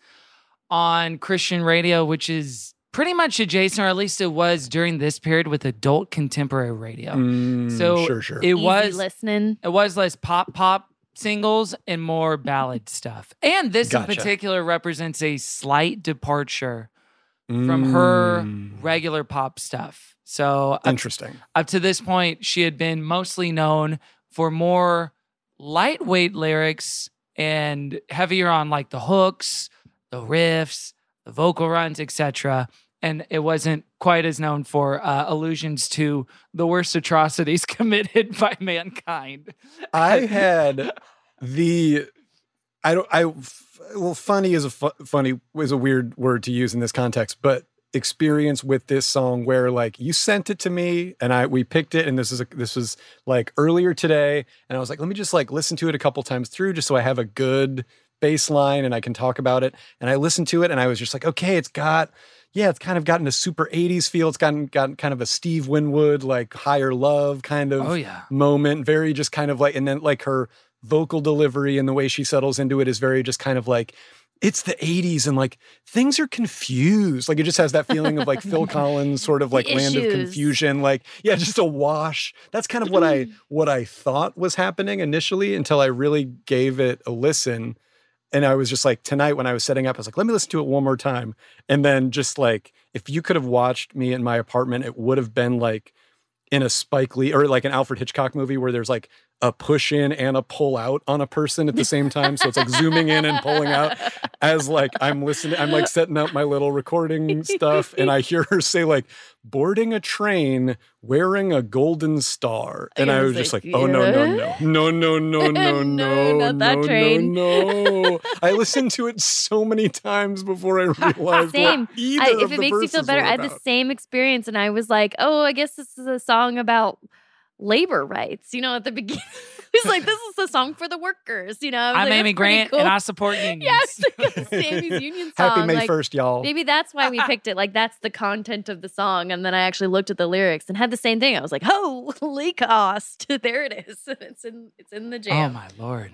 On Christian radio, which is pretty much adjacent, or at least it was during this period with adult contemporary radio. Mm, so sure, sure. it Easy was listening. It was less pop pop singles and more ballad stuff. And this gotcha. in particular represents a slight departure mm. from her regular pop stuff. So interesting. Up, up to this point, she had been mostly known for more lightweight lyrics and heavier on like the hooks, the riffs, the vocal runs, et cetera. And it wasn't quite as known for uh, allusions to the worst atrocities committed by mankind. I had the, I don't, I, well, funny is a fu- funny is a weird word to use in this context, but experience with this song where like you sent it to me and I, we picked it and this is, a, this was like earlier today. And I was like, let me just like listen to it a couple times through just so I have a good bass line and I can talk about it. And I listened to it and I was just like, okay, it's got, yeah, it's kind of gotten a super eighties feel. It's gotten, gotten kind of a Steve Winwood, like higher love kind of oh, yeah. moment. Very just kind of like, and then like her vocal delivery and the way she settles into it is very just kind of like, it's the eighties and like things are confused. Like it just has that feeling of like Phil Collins sort of like Land of Confusion. Like, yeah, just a wash. That's kind of what I, what I thought was happening initially until I really gave it a listen. And I was just like, tonight when I was setting up, I was like, let me listen to it one more time. And then just like, if you could have watched me in my apartment, it would have been like in a Spike Lee or like an Alfred Hitchcock movie where there's like a push in and a pull out on a person at the same time. So it's like zooming in and pulling out as like I'm listening. I'm like setting up my little recording stuff. And I hear her say like, boarding a train wearing a golden star. And I was, I was like, just like, oh, yeah. no, no, no, no, no, no, no, no, not that no, train. no, no. I listened to it so many times before I realized same. what either I, if of it the makes you feel better, I had the same experience. And I was like, oh, I guess this is a song about labor rights. You know, at the beginning, it's like, this is the song for the workers. You know, I'm like, Amy Grant cool. and I support unions. Yes, yeah, like, Amy's union song. Happy May like, first, y'all. Maybe that's why we picked it. Like that's the content of the song. And then I actually looked at the lyrics and had the same thing. I was like, holy cost! There it is. It's in. It's in the jam. Oh my Lord.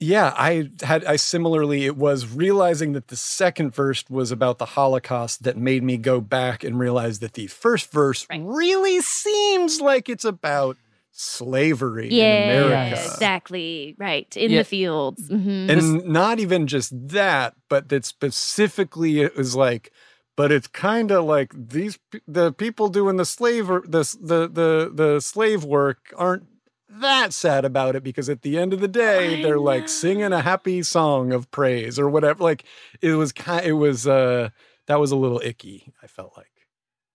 Yeah, I had. I similarly, it was realizing that the second verse was about the Holocaust that made me go back and realize that the first verse right. really seems like it's about slavery yeah, in America. Yeah, exactly. Right. In yeah. the fields. Mm-hmm. And not even just that, but that specifically it was like, but it's kind of like these the people doing the slave the the the, the slave work aren't that sad about it because at the end of the day, I they're know. like singing a happy song of praise or whatever. Like it was kind, it was, uh, that was a little icky. I felt like,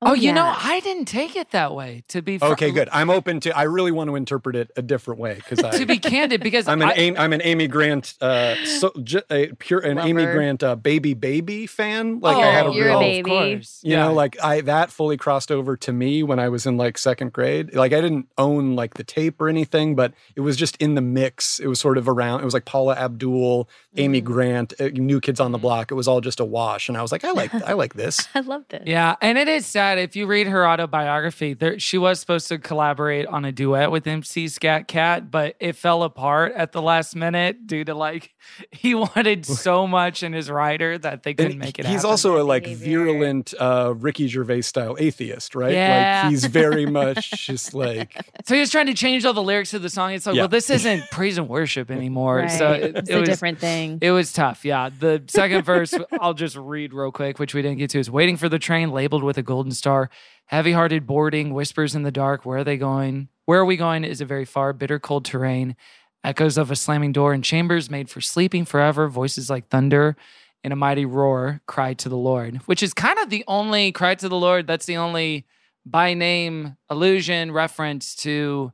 Oh, oh you yeah. know, I didn't take it that way to be. Fr- okay, good. I'm open to, I really want to interpret it a different way. Cause I, to be candid, because I'm an, I, a, I'm an Amy Grant, uh, so, j- a pure, an Amy Grant, uh, baby, baby fan. Like oh, I had a real, a of course. you yeah. know, like I, that fully crossed over to me when I was in like second grade. Like I didn't own like the tape or anything, but it was just in the mix. It was sort of around, it was like Paula Abdul, mm-hmm. Amy Grant, uh, New Kids on the Block. It was all just a wash. And I was like, I like, I like this. I loved it. Yeah. And it is sad. If you read her autobiography, there, she was supposed to collaborate on a duet with M C Scat Cat, but it fell apart at the last minute due to like he wanted so much in his writer that they couldn't and make it he's happen. He's also a like virulent uh, Ricky Gervais style atheist, right? Yeah. Like he's very much just like. So he was trying to change all the lyrics of the song. It's like, yeah. well, this isn't praise and worship anymore. Right. So it, it's it a was, different thing. thing. It was tough, yeah. The second verse, I'll just read real quick, which we didn't get to, is waiting for the train labeled with a golden star, heavy-hearted boarding, whispers in the dark, where are they going? Where are we going is a very far, bitter, cold terrain, echoes of a slamming door and chambers made for sleeping forever, voices like thunder, in a mighty roar, cry to the Lord, which is kind of the only cry to the Lord. That's the only by name allusion reference to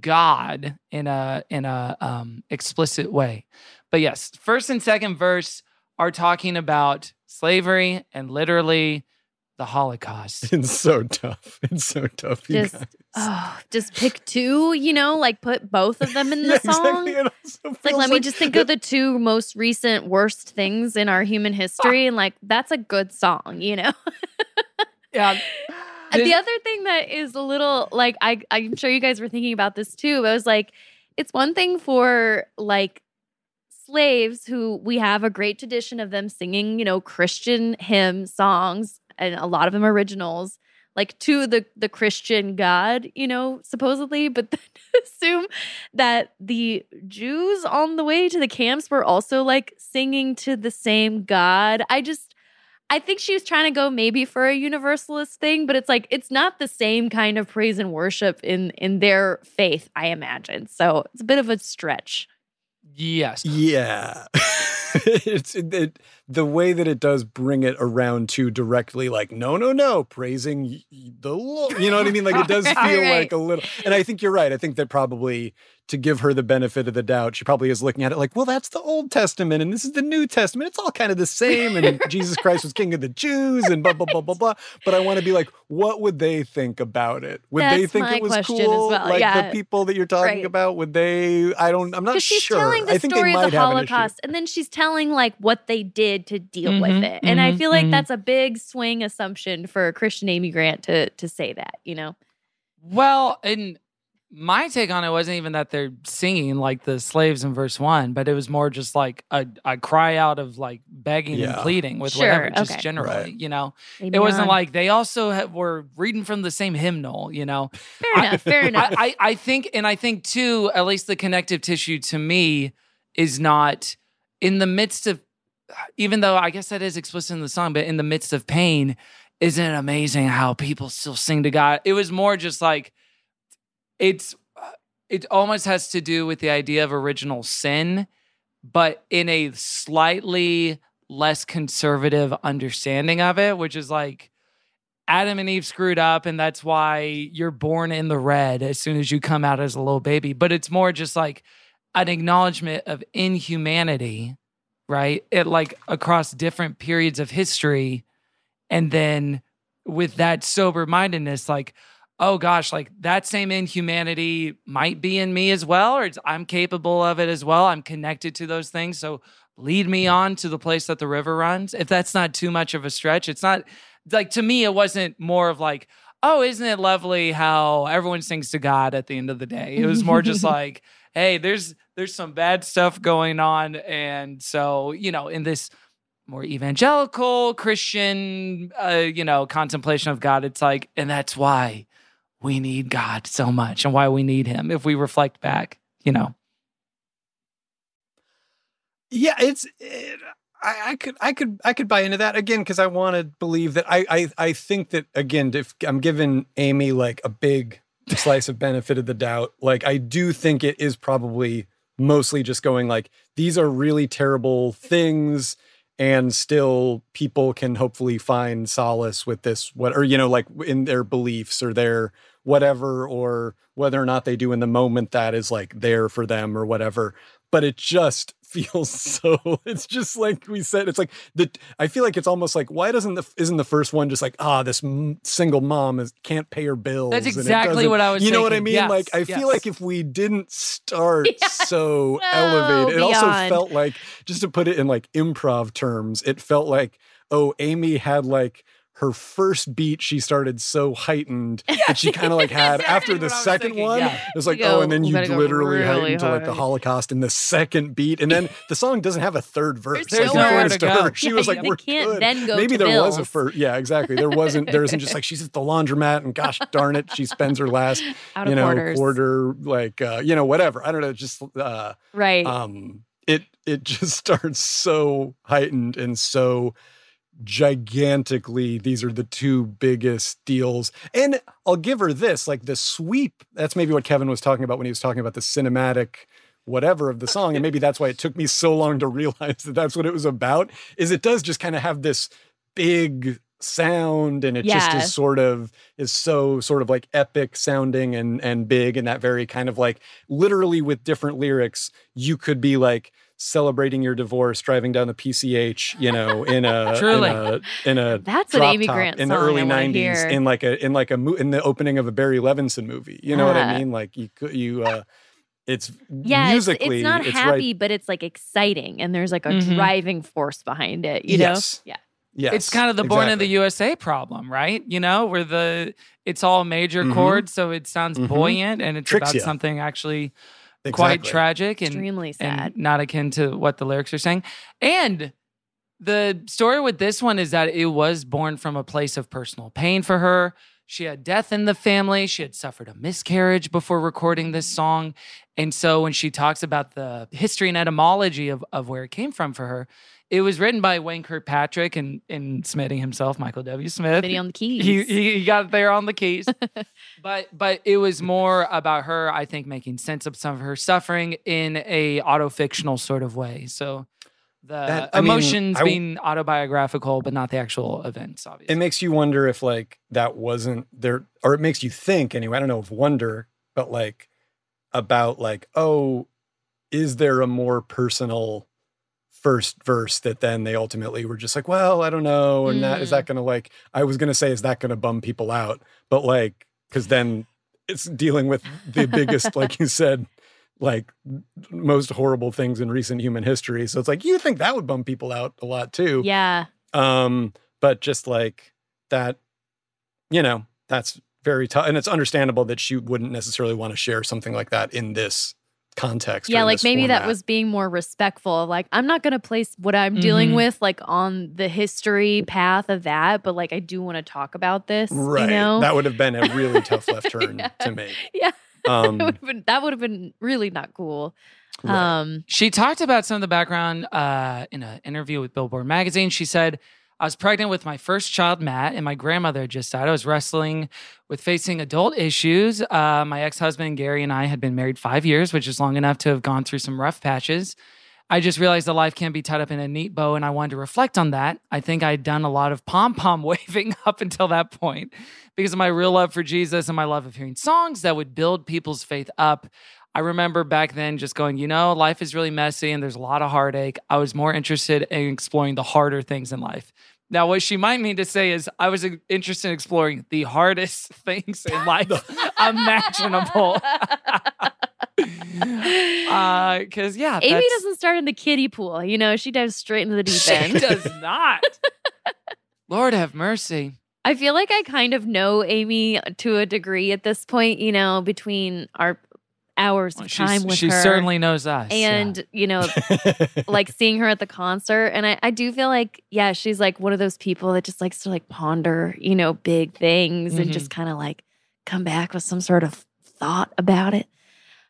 God in a in a um, explicit way. But yes, first and second verse are talking about slavery and literally the Holocaust. It's so tough. It's so tough. You just, guys. Oh, just pick two, you know, like put both of them in the yeah, song. Exactly. It's like, like, let me just think of the two most recent worst things in our human history. Ah. And like, that's a good song, you know? Yeah. The other thing that is a little like, I, I'm sure you guys were thinking about this too. But I was like, it's one thing for like, slaves who we have a great tradition of them singing, you know, Christian hymn songs, and a lot of them originals, like to the, the Christian God, you know, supposedly, but then assume that the Jews on the way to the camps were also like singing to the same God. I just, I think she was trying to go maybe for a universalist thing, but it's like, it's not the same kind of praise and worship in, in their faith, I imagine. So it's a bit of a stretch. Yes. Yeah. It's it, it, the way that it does bring it around to directly like, no, no, no, praising the Lord. You know what I mean? Like it does feel right. like a little. And I think you're right. I think that probably to give her the benefit of the doubt, she probably is looking at it like, well, that's the Old Testament and this is the New Testament. It's all kind of the same. And Jesus Christ was King of the Jews and blah, blah, blah, blah, blah. But I want to be like, what would they think about it? Would that's they think it was cool? As well. Like yeah. the people that you're talking right. about, would they, I don't, I'm not she's sure. Telling the I think story they might of the Holocaust, and then she's telling like what they did to deal mm-hmm, with it. And mm-hmm, I feel like mm-hmm. that's a big swing assumption for Christian Amy Grant to to say that, you know? Well, and my take on it wasn't even that they're singing like the slaves in verse one, but it was more just like a, a cry out of like begging yeah. and pleading with sure, whatever, just okay. generally, right. you know? Maybe it wasn't on. Like they also have, were reading from the same hymnal, you know? Fair I, enough, fair enough. I, I, I think, and I think too, at least the connective tissue to me is not in the midst of, even though I guess that is explicit in the song, but in the midst of pain, isn't it amazing how people still sing to God? It was more just like, it's, it almost has to do with the idea of original sin, but in a slightly less conservative understanding of it, which is like, Adam and Eve screwed up, and that's why you're born in the red as soon as you come out as a little baby. But it's more just like an acknowledgement of inhumanity, right? It like across different periods of history. And then with that sober-mindedness, like, oh gosh, like that same inhumanity might be in me as well, or it's, I'm capable of it as well. I'm connected to those things. So lead me on to the place that the river runs. If that's not too much of a stretch, it's not like, to me, it wasn't more of like, oh, isn't it lovely how everyone sings to God at the end of the day? It was more just like, hey, there's, there's some bad stuff going on. And so, you know, in this more evangelical Christian, uh, you know, contemplation of God, it's like, and that's why we need God so much and why we need him if we reflect back, you know. Yeah, it's it, I, I could I could I could buy into that again because I want to believe that I, I I think that again, if I'm giving Amy like a big slice of benefit of the doubt, like I do think it is probably mostly just going like these are really terrible things. And still people can hopefully find solace with this, what, or, you know, like in their beliefs or their whatever, or whether or not they do in the moment that is like there for them or whatever. But it just feels so, it's just like we said, it's like, the, I feel like it's almost like, why doesn't the, isn't the first one just like, ah, this m- single mom is, can't pay her bills. That's exactly what I was saying. You know thinking. What I mean? Yes, like, I yes. feel like if we didn't start yes. so no, elevated, it beyond. Also felt like, just to put it in like improv terms, it felt like, oh, Amy had like, her first beat, she started so heightened that she kind of like had after the second thinking, one, yeah. it was like, go, oh, and then you literally really heightened hard. To like the Holocaust in the second beat. And then the song doesn't have a third verse. There's like, nowhere to go. She yeah, was like, we're can't good. Then go maybe there bills. Was a first. Yeah, exactly. There wasn't, there isn't just like, she's at the laundromat and gosh darn it, she spends her last, out you know, quarter, like, uh, you know, whatever. I don't know, just, uh, right. Um, it it just starts so heightened and so gigantically. These are the two biggest deals. And I'll give her this, like the sweep. That's maybe what Kevin was talking about when he was talking about the cinematic whatever of the song. And maybe that's why it took me so long to realize that that's what it was about, is it does just kind of have this big sound, and it yeah. just is sort of is so sort of like epic sounding and and big, and that very kind of like literally with different lyrics you could be like celebrating your divorce, driving down the P C H, you know, in a truly in a, in a that's an Amy Grant in the early nineties, in like a in like a mo- in the opening of a Barry Levinson movie. You know uh, what I mean? Like you could you. Uh, It's yeah, musically. It's, it's not it's happy, right. but it's like exciting, and there's like a mm-hmm. driving force behind it. You yes. know, yeah, yes. It's kind of the exactly. Born in the U S A problem, right? You know, where the it's all major mm-hmm. chords, so it sounds mm-hmm. buoyant, and it's Tricks about you. something actually. Exactly. Quite tragic and extremely sad, and not akin to what the lyrics are saying. And the story with this one is that it was born from a place of personal pain for her. She had death in the family. She had suffered a miscarriage before recording this song. And so when she talks about the history and etymology of, of where it came from for her, it was written by Wayne Kirkpatrick and, and Smitty himself, Michael W. Smith. Smitty on the keys. He, he got there on the keys. but but it was more about her, I think, making sense of some of her suffering in a auto-fictional sort of way. So the that, emotions I mean, I, being autobiographical, but not the actual events, obviously. It makes you wonder if, like, that wasn't there, or it makes you think, anyway, I don't know if wonder, but, like, about, like, oh, is there a more personal first verse that then they ultimately were just like, well, I don't know, and mm. that, is that going to, like, I was going to say, is that going to bum people out? But, like, because then it's dealing with the biggest, like you said, like most horrible things in recent human history. So it's like, you think that would bum people out a lot too. Yeah. Um, but just like that, you know, that's very tough. And it's understandable that she wouldn't necessarily want to share something like that in this context. Yeah. Like maybe format. That was being more respectful of like, I'm not going to place what I'm mm-hmm. dealing with like on the history path of that, but like, I do want to talk about this. Right. You know? That would have been a really tough left turn yeah. to make. Yeah. Um, would been, that would have been really not cool. Right. Um, she talked about some of the background uh, in an interview with Billboard magazine. She said, I was pregnant with my first child, Matt, and my grandmother had just died. I was wrestling with facing adult issues. Uh, my ex-husband, Gary, and I had been married five years, which is long enough to have gone through some rough patches. I just realized that life can't be tied up in a neat bow, and I wanted to reflect on that. I think I'd done a lot of pom-pom waving up until that point because of my real love for Jesus and my love of hearing songs that would build people's faith up. I remember back then just going, you know, life is really messy and there's a lot of heartache. I was more interested in exploring the harder things in life. Now, what she might mean to say is I was interested in exploring the hardest things in life imaginable. Uh, because yeah, Amy doesn't start in the kiddie pool. You know, she dives straight into the deep end. She does not. Lord have mercy. I feel like I kind of know Amy to a degree at this point. You know, between our hours well, of time with she her, she certainly knows us. And yeah. you know, like seeing her at the concert, and I, I do feel like yeah, she's like one of those people that just likes to like ponder, you know, big things mm-hmm. and just kind of like come back with some sort of thought about it.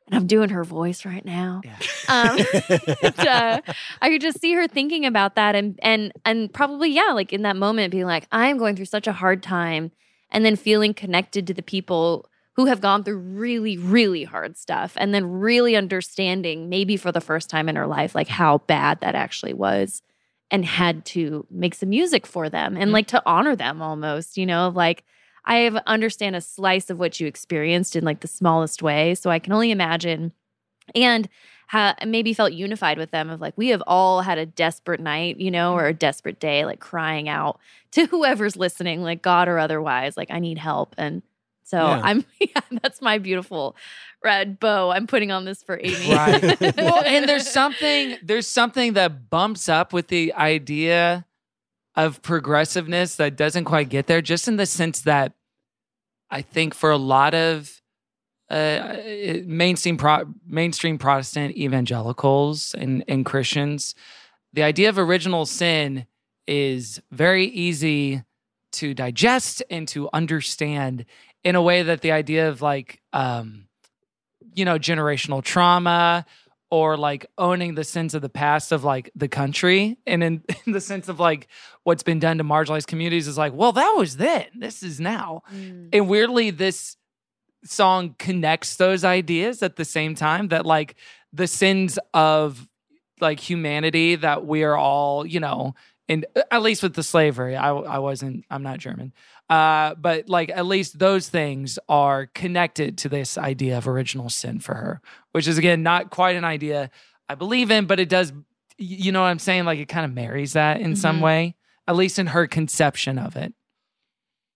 And I'm doing her voice right now. Yeah. Um, and, uh, I could just see her thinking about that and and and probably, yeah, like in that moment being like, I'm going through such a hard time, and then feeling connected to the people who have gone through really, really hard stuff, and then really understanding maybe for the first time in her life, like how bad that actually was and had to make some music for them and like to honor them almost, you know, like I have understand a slice of what you experienced in like the smallest way. So I can only imagine and ha- maybe felt unified with them of like, we have all had a desperate night, you know, or a desperate day, like crying out to whoever's listening, like God or otherwise, like I need help. And so yeah. I'm, yeah, that's my beautiful red bow I'm putting on this for Amy. Right. Well, and there's something, there's something that bumps up with the idea of progressiveness that doesn't quite get there, just in the sense that I think for a lot of uh, mainstream pro- mainstream Protestant evangelicals and, and Christians, the idea of original sin is very easy to digest and to understand in a way that the idea of like, um, you know, generational trauma or like owning the sense of the past of like the country, and in, in the sense of like what's been done to marginalized communities is like, well, that was then, this is now. Mm. And weirdly, this song connects those ideas at the same time, that like the sins of like humanity that we are all, you know, and at least with the slavery, I, I wasn't, I'm not German. Uh, but like, at least those things are connected to this idea of original sin for her, which is, again, not quite an idea I believe in, but it does, you know what I'm saying? Like, it kind of marries that in mm-hmm. some way, at least in her conception of it.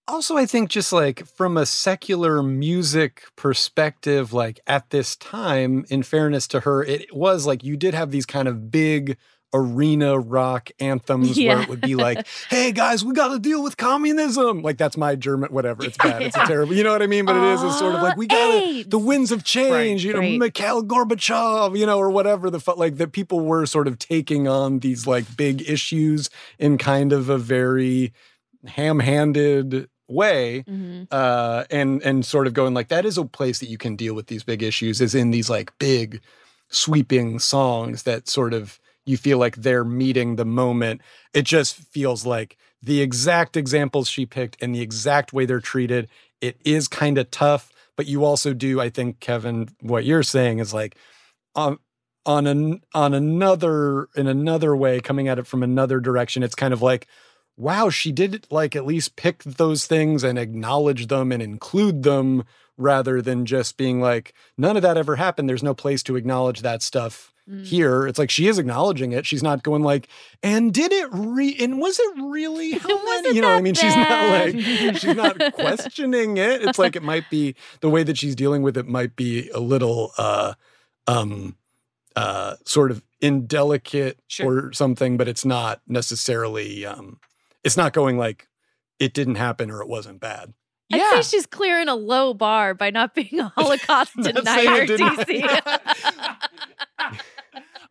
Also, I think just like from a secular music perspective, like at this time, in fairness to her, it was like you did have these kind of big arena rock anthems yeah. where it would be like, hey guys, we gotta deal with communism. Like, that's my German, whatever, it's bad, it's yeah. a terrible, you know what I mean? But uh, it is, it's sort of like, we gotta, AIDS. the winds of change, right, you know, right. Mikhail Gorbachev, you know, or whatever the fuck, like that people were sort of taking on these like big issues in kind of a very ham-handed way, mm-hmm. uh, and, and sort of going like, that is a place that you can deal with these big issues, is in these like big sweeping songs that sort of, you feel like they're meeting the moment. It just feels like the exact examples she picked and the exact way they're treated, it is kind of tough, but you also do, I think, Kevin, what you're saying is like on on an, on another in another way, coming at it from another direction, it's kind of like, wow, she did like at least pick those things and acknowledge them and include them, rather than just being like, none of that ever happened, there's no place to acknowledge that stuff here. It's like she is acknowledging it. She's not going like, and did it re and was it really how many? Wasn't you know what I mean? Bad. She's not like she's not questioning it. It's like, it might be the way that she's dealing with it might be a little uh um uh sort of indelicate sure. or something, but it's not necessarily um it's not going like it didn't happen or it wasn't bad. Yeah. I'd say she's clearing a low bar by not being a Holocaust denier, D C.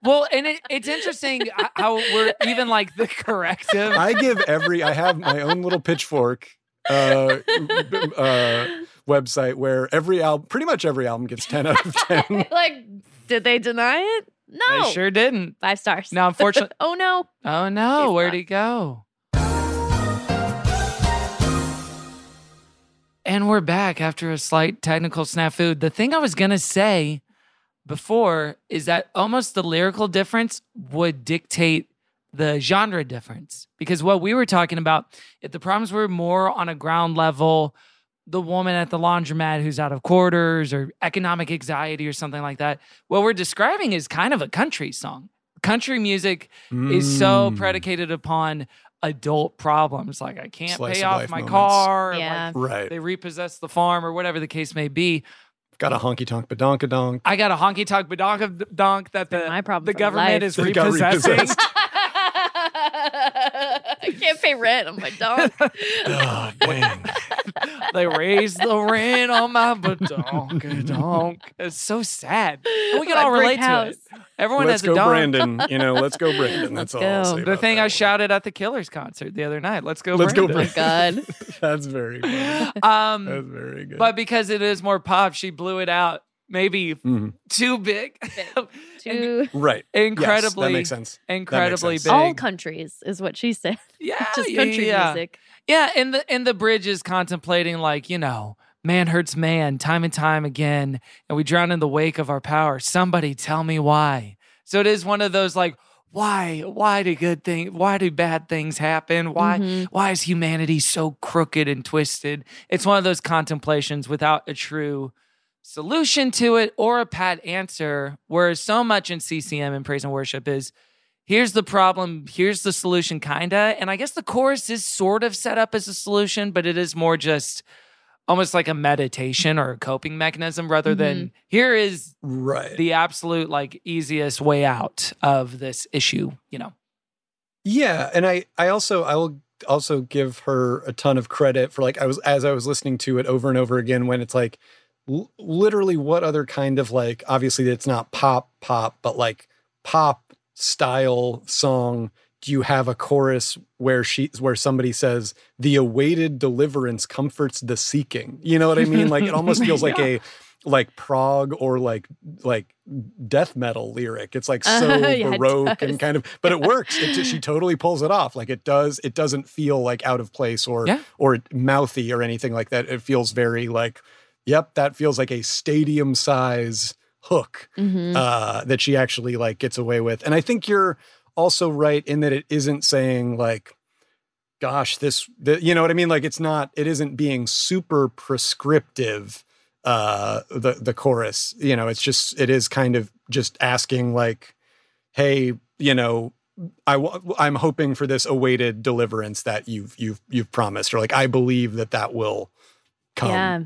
Well, and it, it's interesting how we're even like the corrective. I give every, I have my own little pitchfork uh, uh, website where every album, pretty much every album gets ten out of ten. Like, did they deny it? No. They sure didn't. Five stars. Now, unfortunately. Oh, no. Oh, no. He's Where'd not. he go? And we're back after a slight technical snafu. The thing I was going to say before is that almost the lyrical difference would dictate the genre difference. Because what we were talking about, if the problems were more on a ground level, the woman at the laundromat who's out of quarters or economic anxiety or something like that, what we're describing is kind of a country song. Country music mm. is so predicated upon adult problems, like I can't Slice pay of off my moments. car, yeah. like right. they repossess the farm or whatever the case may be. Got a honky tonk badonka donk. I got a honky tonk badonka donk that the my problem the government life. is repossessing. I can't pay rent on my donk. Oh, dang. They raised the rent on my badonka donk. It's so sad. And we can my all relate house. to it. Everyone let's has a donk. Let's go, Brandon. You know, let's go, Brandon. That's all. I'll say the thing I one. shouted at the Killers concert the other night. Let's go, let's Brandon. Let's go, Brandon. Oh, God. That's very funny. Um, That's very good. But because it is more pop, she blew it out. Maybe mm-hmm. too big. Too right. Incredibly. Yes, that makes sense. Incredibly makes sense. big. All countries is what she said. Yeah. Just country yeah. music. Yeah. And the, and the bridge is contemplating like, you know, man hurts man time and time again. And we drown in the wake of our power. Somebody tell me why. So it is one of those like, why, why do good things, why do bad things happen? Why, mm-hmm. why is humanity so crooked and twisted? It's one of those contemplations without a true solution to it or a pat answer, whereas so much in C C M and praise and worship is here's the problem, here's the solution, kinda. And I guess the chorus is sort of set up as a solution, but it is more just almost like a meditation or a coping mechanism rather mm-hmm. than here is right. the absolute like easiest way out of this issue, you know? Yeah. And I, I also, I will also give her a ton of credit for like, I was, as I was listening to it over and over again, when it's like, literally what other kind of like, obviously it's not pop pop, but like pop style song do you have a chorus where she where somebody says the awaited deliverance comforts the seeking? You know what I mean? Like it almost feels like yeah. a like prog or like like death metal lyric. It's like so uh, yeah, baroque and kind of, but it works. It just, she totally pulls it off. Like it does. It doesn't feel like out of place or yeah. or mouthy or anything like that. It feels very like, yep, that feels like a stadium size hook mm-hmm. uh, that she actually like gets away with. And I think you're also right in that it isn't saying like, gosh, this, the, you know what I mean? Like it's not, it isn't being super prescriptive. Uh, the the chorus, you know, it's just it is kind of just asking like, hey, you know, I w- I'm hoping for this awaited deliverance that you've you've you've promised, or like I believe that that will come. Yeah.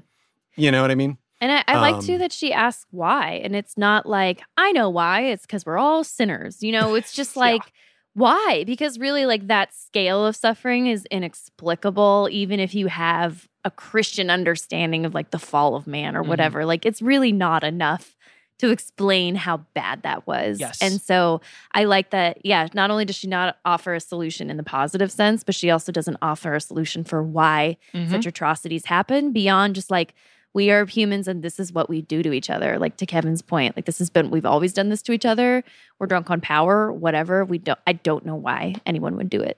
You know what I mean? And I, I like, um, too, that she asks why. And it's not like, I know why. It's because we're all sinners. You know, it's just like, yeah. why? Because really, like, that scale of suffering is inexplicable, even if you have a Christian understanding of, like, the fall of man or mm-hmm. whatever. Like, it's really not enough to explain how bad that was. Yes. And so I like that, yeah, not only does she not offer a solution in the positive sense, but she also doesn't offer a solution for why mm-hmm. such atrocities happen beyond just, like, we are humans and this is what we do to each other. Like to Kevin's point, like this has been, we've always done this to each other. We're drunk on power, whatever. We don't, I don't know why anyone would do it.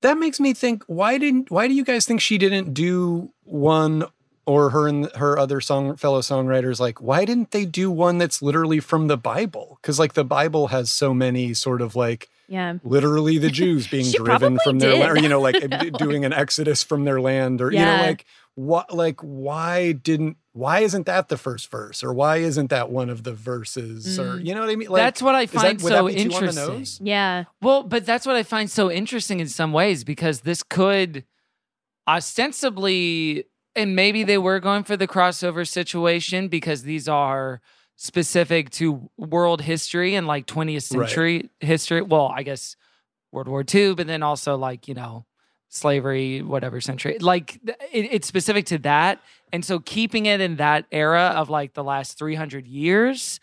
That makes me think, why didn't, why do you guys think she didn't do one, or her and her other song, fellow songwriters, like why didn't they do one that's literally from the Bible? Cause like the Bible has so many sort of like, yeah, literally the Jews being driven from did. their land, or, you know, like, like doing an exodus from their land or, yeah. you know, like, What like why didn't why isn't that the first verse, or why isn't that one of the verses, mm. or you know what I mean? Like, that's what I find that, so interesting. Yeah. Well, but that's what I find so interesting in some ways, because this could ostensibly, and maybe they were going for the crossover situation because these are specific to world history and like twentieth century right. history. Well, I guess World War Two, but then also like, you know, slavery, whatever century, like it, it's specific to that. And so keeping it in that era of like the last three hundred years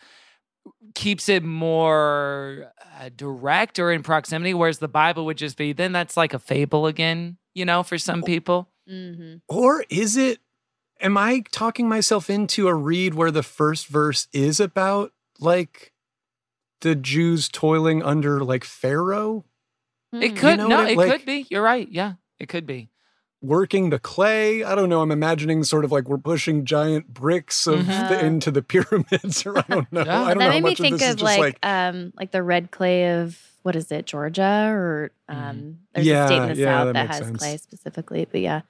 keeps it more uh, direct or in proximity, whereas the Bible would just be, then that's like a fable again, you know, for some people. Mm-hmm. Or is it, am I talking myself into a read where the first verse is about like the Jews toiling under like Pharaoh? Mm-hmm. It could, you know, no, it, it like, could be. You're right. Yeah. It could be. Working the clay. I don't know. I'm imagining sort of like we're pushing giant bricks of mm-hmm. the, into the pyramids, or I don't know. Yeah. I don't that know. That made me think of, of like, like um like the red clay of, what is it, Georgia, or um there's yeah, a state in the yeah, South that, that has sense. clay specifically. But yeah.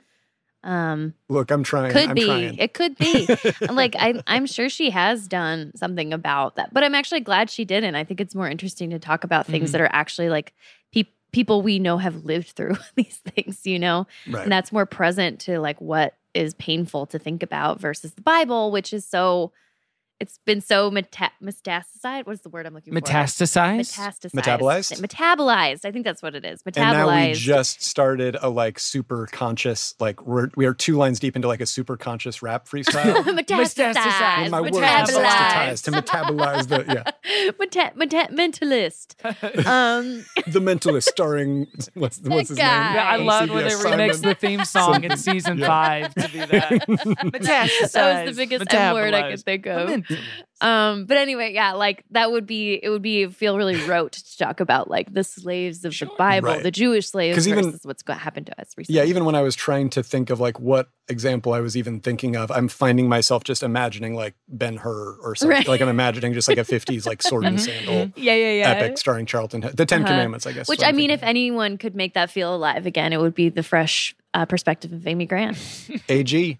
Um, Look, I'm trying. Could I'm be. Trying. It could be. Like I, I'm sure she has done something about that, but I'm actually glad she didn't. I think it's more interesting to talk about things mm-hmm. that are actually like people we know have lived through these things, you know? Right. And that's more present to like what is painful to think about versus the Bible, which is so, it's been so meta- metastasized. What is the word I'm looking for? Metastasized? Metastasized. Metabolized? Metabolized. I think that's what it is. Metabolized. And now we just started a like super conscious, like we're, we are two lines deep into like a super conscious rap freestyle. Metastasized. Metastasized. My word, metastasized. To metabolize the, yeah. Meta- meta- mentalist. Um. The Mentalist, starring, what's, what's his guy. name? Yeah, I love when they remix the theme song in season yeah. five to be that. Metastasized. That was the biggest M word I could think of. Um, but anyway, yeah, like that would be, it would be feel really rote to talk about like the slaves of sure. the Bible, right. the Jewish slaves even, versus what's going to happen to us recently. Yeah, even when I was trying to think of like what example I was even thinking of, I'm finding myself just imagining like Ben-Hur or something. Right. Like I'm imagining just like a fifties like sword and sandal yeah, yeah, yeah. epic starring Charlton Heston. The Ten uh-huh. Commandments, I guess. Which I mean, thinking. If anyone could make that feel alive again, it would be the fresh Uh, perspective of Amy Grant. A G.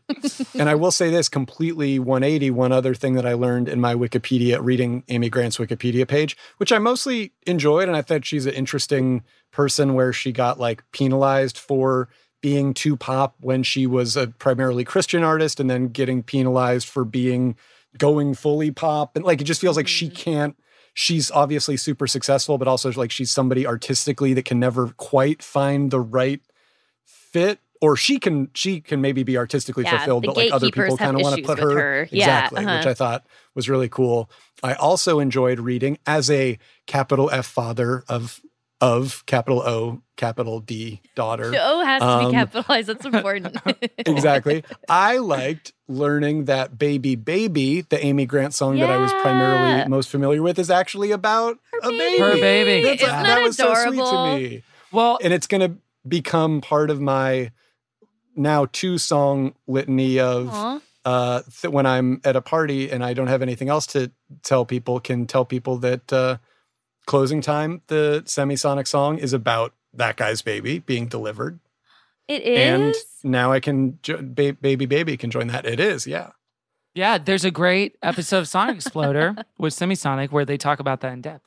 And I will say this, completely one eighty, one other thing that I learned in my Wikipedia, reading Amy Grant's Wikipedia page, which I mostly enjoyed, and I thought she's an interesting person where she got like penalized for being too pop when she was a primarily Christian artist, and then getting penalized for being, going fully pop. And like, it just feels like mm-hmm. she can't, she's obviously super successful, but also like she's somebody artistically that can never quite find the right fit, or she can she can maybe be artistically yeah, fulfilled, but like other people kind of want to put her, her. Yeah, exactly, uh-huh. which I thought was really cool. I also enjoyed reading, as a capital F father of of capital O capital D daughter. The O has um, to be capitalized. That's important. Exactly. I liked learning that Baby Baby, the Amy Grant song yeah. that I was primarily most familiar with, is actually about her a baby. baby. Her baby. That's, yeah. That was adorable? So sweet to me. Well, and it's going to become part of my now two-song litany of aww. Uh, th- when I'm at a party and I don't have anything else to tell people, can tell people that uh, Closing Time, the Semisonic song, is about that guy's baby being delivered. It is? And now I can, jo- ba- Baby Baby can join that. It is, yeah. Yeah, there's a great episode of Sonic Exploder with Semisonic where they talk about that in depth.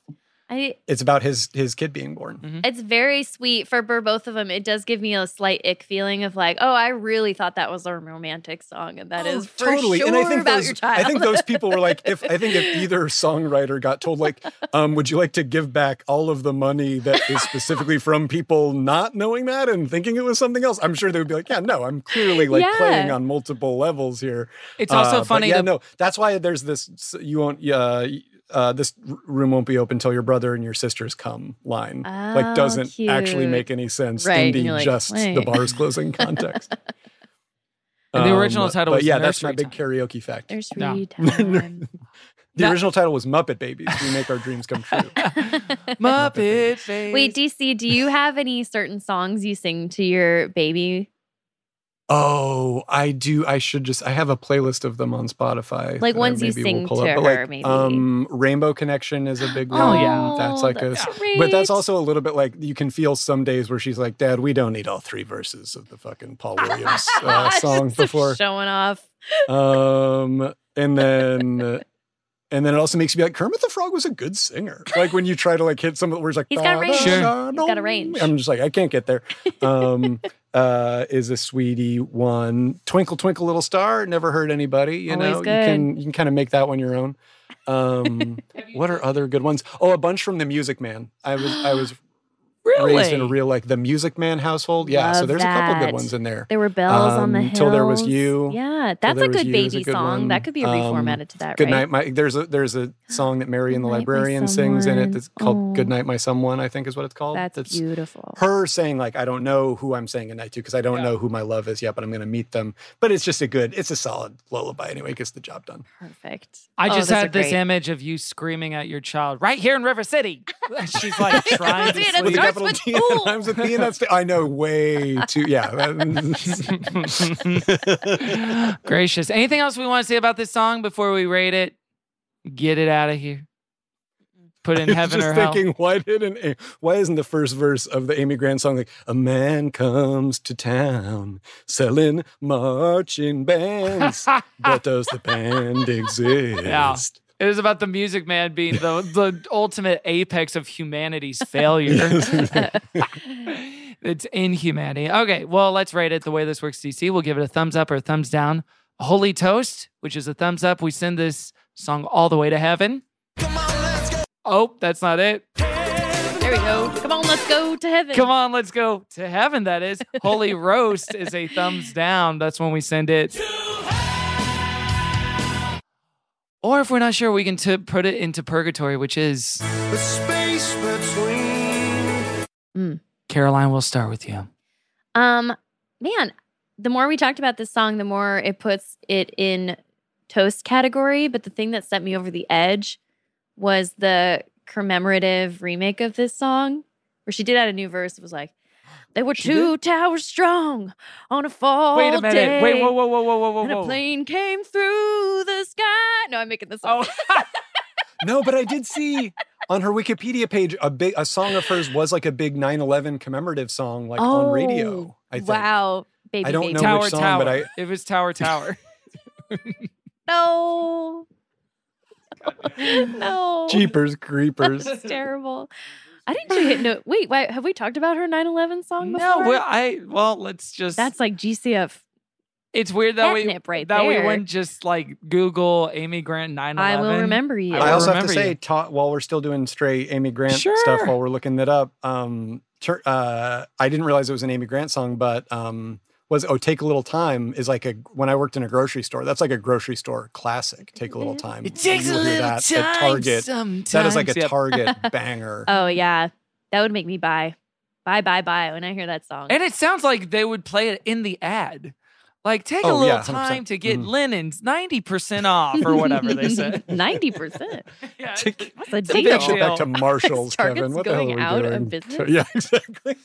I, it's about his his kid being born. Mm-hmm. It's very sweet for both of them. It does give me a slight ick feeling of like, oh, I really thought that was a romantic song, and that oh, is for totally. Sure and I think about those, your child. I think those people were like, if I think if either songwriter got told like, um, would you like to give back all of the money that is specifically from people not knowing that and thinking it was something else, I'm sure they would be like, yeah, no, I'm clearly like yeah. playing on multiple levels here. It's uh, also funny. Yeah, the- no, that's why there's this. You won't. Uh, Uh, this room won't be open till your brother and your sisters come line. Oh, like, doesn't cute. Actually make any sense right. in the like, just wait. The bar's closing context. And the original um, title was Nursery Time. But yeah, that's my big karaoke fact. Nursery no. Time. The that- original title was Muppet Babies. We make our dreams come true. Muppet Babies. Wait, D C, do you have any certain songs you sing to your baby? Oh, I do. I should just. I have a playlist of them on Spotify. Like ones you sing to her, like, maybe. Um, Rainbow Connection is a big one. Oh yeah, that's like that's a. Great. But that's also a little bit like you can feel some days where she's like, "Dad, we don't need all three verses of the fucking Paul Williams uh, song before showing off." Um, and then. Uh, And then it also makes you be like, Kermit the Frog was a good singer. Like when you try to like hit some of the words like, he's got a range. Sure. He's got a range. I'm just like, I can't get there. Um, uh, is a sweetie one. Twinkle, Twinkle, Little Star. Never hurt anybody. You always know, good. you can you can kind of make that one your own. Um, what are other good ones? Oh, a bunch from the Music Man. I was I was really? raised in a real like the Music Man household. Yeah, love so there's that. A couple good ones in there. There were Bells um, on the Hill. Till There Was You. Yeah, that's a good baby a good song. One. That could be reformatted um, to that. Good right? Night, my. There's a there's a song that Mary and the Librarian sings in it that's called oh. "Good Night, My Someone." I think is what it's called. That's, that's beautiful. Her saying like, "I don't know who I'm saying goodnight to because I don't yeah. know who my love is yet, but I'm going to meet them." But it's just a good. It's a solid lullaby anyway. Gets the job done. Perfect. I just oh, had this great. image of you screaming at your child right here in River City. She's like trying to sleep. With T and with T and that's I know way too. Yeah. Gracious. Anything else we want to say about this song before we rate it? Get it out of here. Put it in heaven or hell. Just thinking, why didn't? Why isn't the first verse of the Amy Grant song like "A man comes to town selling marching bands, but does the band exist?" Yeah. It was about the Music Man being the, the ultimate apex of humanity's failure. It's inhumanity. Okay, well, let's rate it the way this works, D C. We'll give it a thumbs up or a thumbs down. A holy toast, which is a thumbs up. We send this song all the way to heaven. Come on, let's go. Oh, that's not it. There we go. Come on, let's go to heaven. Come on, let's go to heaven, that is. Holy roast is a thumbs down. That's when we send it to heaven. Or if we're not sure, we can t- put it into purgatory, which is the space between. Mm. Caroline, we'll start with you. Um, man, the more we talked about this song, the more it puts it in toast category. But the thing that set me over the edge was the commemorative remake of this song, where she did add a new verse. It was like, "They were she two did? towers strong on a fall day. Wait a minute. Day, Wait, whoa, whoa, whoa, whoa, whoa, whoa. And a plane came through the sky." No, I'm making this up. Oh. No, but I did see on her Wikipedia page, a big a song of hers was like a big nine eleven commemorative song like oh, on radio, I think. Wow. Baby, I don't baby. know tower, which song, tower. but I... It was Tower, Tower. No. No. Jeepers, creepers. That's terrible. I didn't hit no. Wait, why, have we talked about her nine eleven song before? No, well, I well, let's just. That's like G C F. It's weird that we right that there. we wouldn't just like Google Amy Grant nine eleven. I will remember you. I, I also have to say, ta- while we're still doing straight Amy Grant sure. stuff, while we're looking that up, um, ter- uh, I didn't realize it was an Amy Grant song, but um, was "Oh Take a Little Time" is like a when I worked in a grocery store. That's like a grocery store classic. "Take a Little Time." It takes a little that time. At Target. Sometimes. That is like a yep. Target banger. Oh yeah, that would make me buy, buy, buy, buy when I hear that song. And it sounds like they would play it in the ad. Like, take oh, a little yeah, time to get mm. linens ninety percent off or whatever they said. ninety percent? Yeah. Take, it's, what's a deal? Take that shit back to Marshall's, Kevin. What the hell are we out doing? Of business? Yeah, exactly.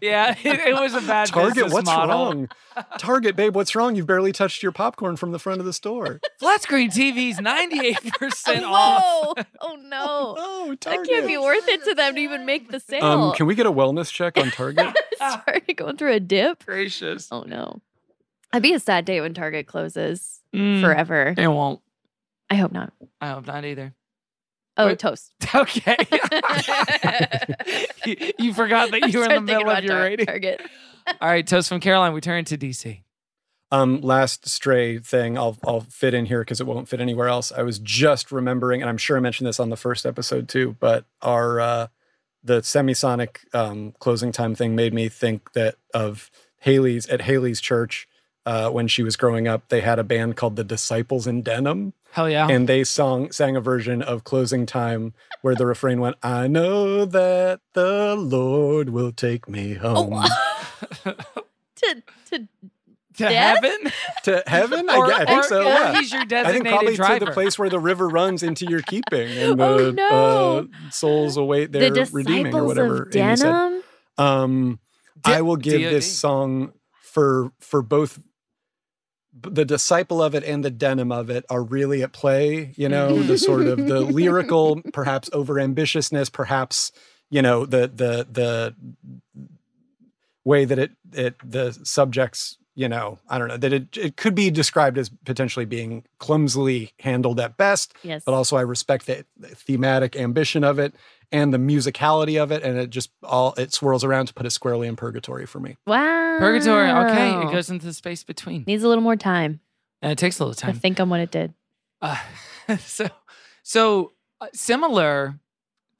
Yeah, it, it was a bad Target, business what's model. Wrong? Target, babe, what's wrong? You've barely touched your popcorn from the front of the store. Flat screen T V's ninety-eight percent off. Oh, no. Oh, no, Target. That can't be worth it to them to even make the sale. Um, can we get a wellness check on Target? Sorry, going through a dip? Gracious. Oh, no. It'd be a sad day when Target closes mm, forever. It won't. I hope not. I hope not either. Oh, but, toast. Okay. you, you forgot that you were in the middle of your rating. Target. All right, toast from Caroline. We turn to D C. Um, last stray thing I'll I'll fit in here because it won't fit anywhere else. I was just remembering, and I'm sure I mentioned this on the first episode too, but our uh, the Semisonic um, closing time thing made me think that of Haley's at Haley's church. Uh, when she was growing up, they had a band called the Disciples in Denim. Hell yeah. And they song, sang a version of Closing Time where the refrain went, I know that the Lord will take me home. Oh. to to, to death? Heaven? To heaven? Or, I, I think or, so, yeah. He's your designated I think probably driver. To the place where the river runs into your keeping and the oh, no. uh, souls await their the redeeming or whatever. Of Denim? And said, um, D- I will give D O D this song for for both... The disciple of it and the denim of it are really at play, you know, the sort of the lyrical, perhaps overambitiousness, perhaps, you know, the the the way that it it the subjects, you know, I don't know, that it it could be described as potentially being clumsily handled at best. Yes. But also I respect the thematic ambition of it and the musicality of it, and it just all it swirls around to put it squarely in purgatory for me. Wow. Purgatory, okay. It goes into the space between. Needs a little more time. And it takes a little time. I think on what it did. Uh, so so uh, similar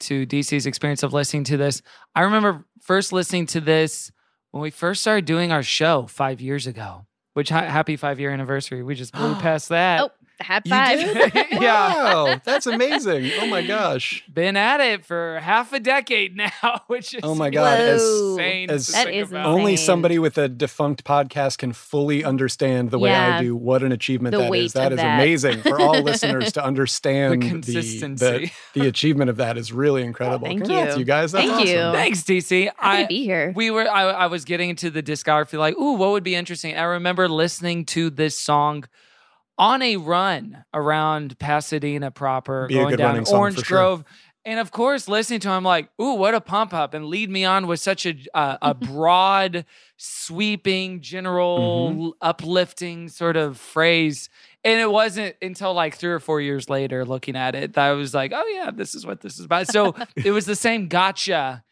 to D C's experience of listening to this, I remember first listening to this when we first started doing our show five years ago, which ha- happy five-year anniversary. We just blew past that. Oh, high five. Yeah. Wow, that's amazing. Oh, my gosh. Been at it for half a decade now, which is oh my God. As, insane. As that is insane. Only somebody with a defunct podcast can fully understand the way yeah. I do. What an achievement the that is. That is that. Amazing for all listeners to understand. The consistency. The, the, the achievement of that is really incredible. Oh, thank Congrats, you. you guys. That's thank awesome. You. Thanks, D C. Happy I, to be here. We were, I, I was getting into the discography like, ooh, what would be interesting? I remember listening to this song on a run around Pasadena proper, Be going down Orange Grove. Sure. And of course, listening to him like, ooh, what a pump up. And Lead Me On was such a uh, a broad, sweeping, general, mm-hmm. uplifting sort of phrase. And it wasn't until like three or four years later looking at it that I was like, oh yeah, this is what this is about. So it was the same gotcha.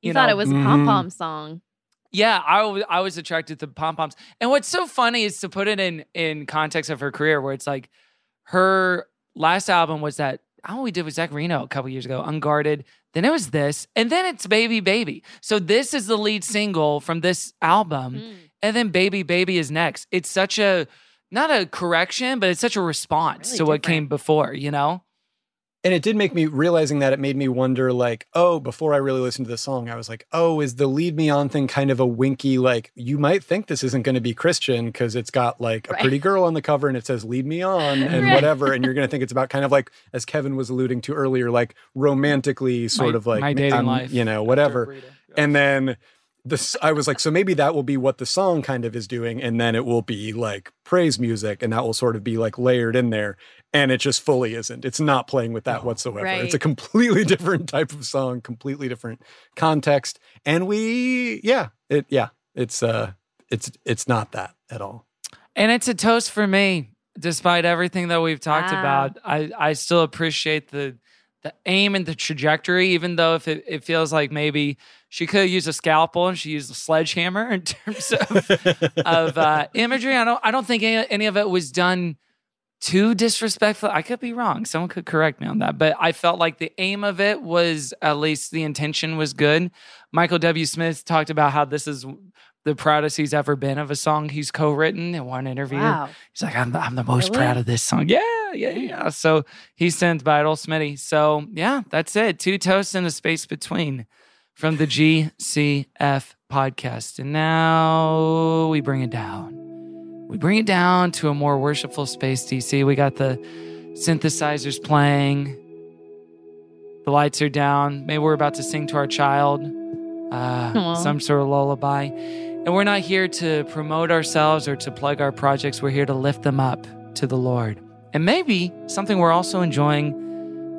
You, you know? Thought it was a pom-pom mm-hmm. song. Yeah, I, w- I was attracted to pom-poms. And what's so funny is to put it in, in context of her career where it's like her last album was that, all we did was Zach Reno a couple years ago, Unguarded. Then it was this. And then it's Baby Baby. So this is the lead single from this album. Mm. And then Baby Baby is next. It's such a, not a correction, but it's such a response really to different. What came before, you know? And it did make me, realizing that, it made me wonder, like, oh, before I really listened to the song, I was like, oh, is the Lead Me On thing kind of a winky, like, you might think this isn't going to be Christian because it's got, like, a right. pretty girl on the cover and it says Lead Me On and right. whatever. And you're going to think it's about kind of like, as Kevin was alluding to earlier, like, romantically sort my, of like, my dating um, life, you know, whatever. Yes. And then this, I was like, so maybe that will be what the song kind of is doing. And then it will be like praise music and that will sort of be like layered in there. And it just fully isn't. It's not playing with that whatsoever. Right. It's a completely different type of song, completely different context. And we, yeah, it, yeah, it's, uh, it's, it's not that at all. And it's a toast for me, despite everything that we've talked wow. about. I, I still appreciate the, the aim and the trajectory, even though if it, it feels like maybe she could use a scalpel and she used a sledgehammer in terms of of uh, imagery. I don't, I don't think any, any of it was done too disrespectful. I could be wrong. Someone could correct me on that. But I felt like the aim of it was, at least the intention was good. Michael W. Smith talked about how this is the proudest he's ever been of a song he's co-written in one interview. Wow. He's like, I'm the, I'm the most really? Proud of this song. Yeah, yeah, yeah. So he sends by old Smitty. So yeah, that's it. Two toasts and a space between from the G C F podcast. And now we bring it down we bring it down to a more worshipful space, D C. We got the synthesizers playing. The lights are down. Maybe we're about to sing to our child, uh, some sort of lullaby. And we're not here to promote ourselves or to plug our projects. We're here to lift them up to the Lord. And maybe something we're also enjoying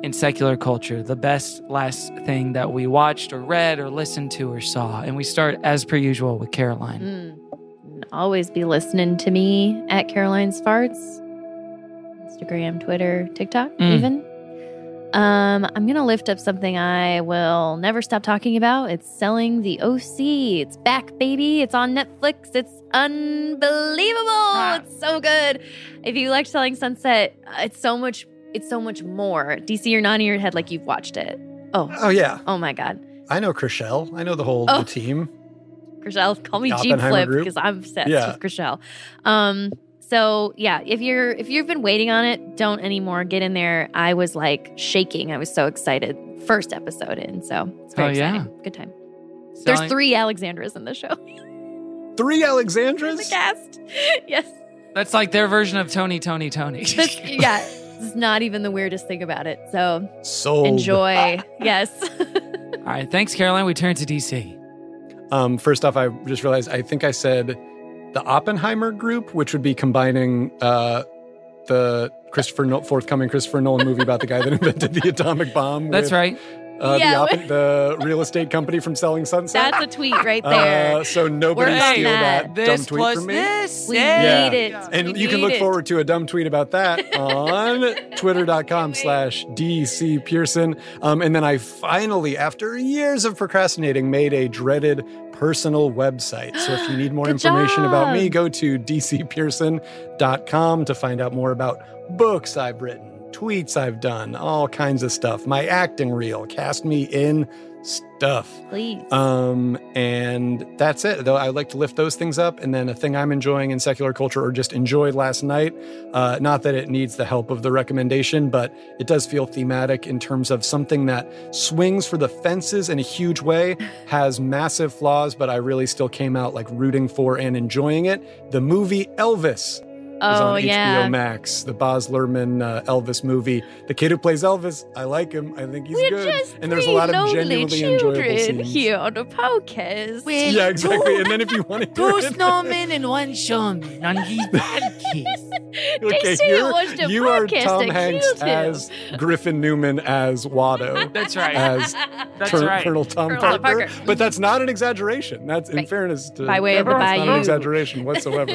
in secular culture, the best last thing that we watched or read or listened to or saw. And we start, as per usual, with Caroline. Mm. Always be listening to me at Caroline's Farts. Instagram, Twitter, TikTok, mm. even. Um, I'm going to lift up something I will never stop talking about. It's Selling the O C. It's back, baby. It's on Netflix. It's unbelievable. Ah. It's so good. If you liked Selling Sunset, it's so much It's so much more. D C, you're nodding your head like you've watched it. Oh. Oh, yeah. Oh, my God. I know Chrishell. I know the whole oh. the team. Chrishell, call me G-Flip because I'm obsessed yeah. with Chrishell. Um, so, yeah, if, you're, if you've been waiting on it, don't anymore. Get in there. I was, like, shaking. I was so excited. First episode in, so it's very oh, exciting. Yeah. Good time. So There's I- three Alexandras in the show. Three Alexandras? In the cast. Yes. That's like their version of Tony, Tony, Tony. That's, yeah. It's not even the weirdest thing about it. So Sold. enjoy. Yes. All right. Thanks, Caroline. We turn to D C. Um, first off, I just realized I think I said the Oppenheimer group, which would be combining uh, the Christopher no- forthcoming Christopher Nolan movie about the guy that invented the atomic bomb. That's with, right. Uh, yeah. the, op- the real estate company from Selling Sunset. That's a tweet right there. Uh, so nobody We're steal that, that dumb tweet plus from me. This. We yeah. need it. Yeah. And we you can look it. forward to a dumb tweet about that on twitter.com slash DC Pierson. Um, and then I finally, after years of procrastinating, made a dreaded personal website. So if you need more information job. about me, go to d c pierson dot com to find out more about books I've written, tweets I've done, all kinds of stuff. My acting reel, cast me in stuff. Please. Um, and that's it. Though I like to lift those things up. And then a thing I'm enjoying in secular culture, or just enjoyed last night, uh, not that it needs the help of the recommendation, but it does feel thematic in terms of something that swings for the fences in a huge way, has massive flaws, but I really still came out like rooting for and enjoying it. The movie Elvis. Oh, on yeah. H B O Max, the Baz Luhrmann uh, Elvis movie. The kid who plays Elvis, I like him. I think he's We're good. Just and there's a lot of genuinely enjoyable scenes here on the podcast. With yeah, exactly. Two, and then if you want to two snowmen and one showman on his balcony. Okay, you're, you are Tom Hanks as Griffin Newman as Watto. That's right. As that's Tur- right. Colonel Tom Parker. Parker. But that's not an exaggeration. That's right. in fairness to by way of the bayou. That's not an exaggeration whatsoever.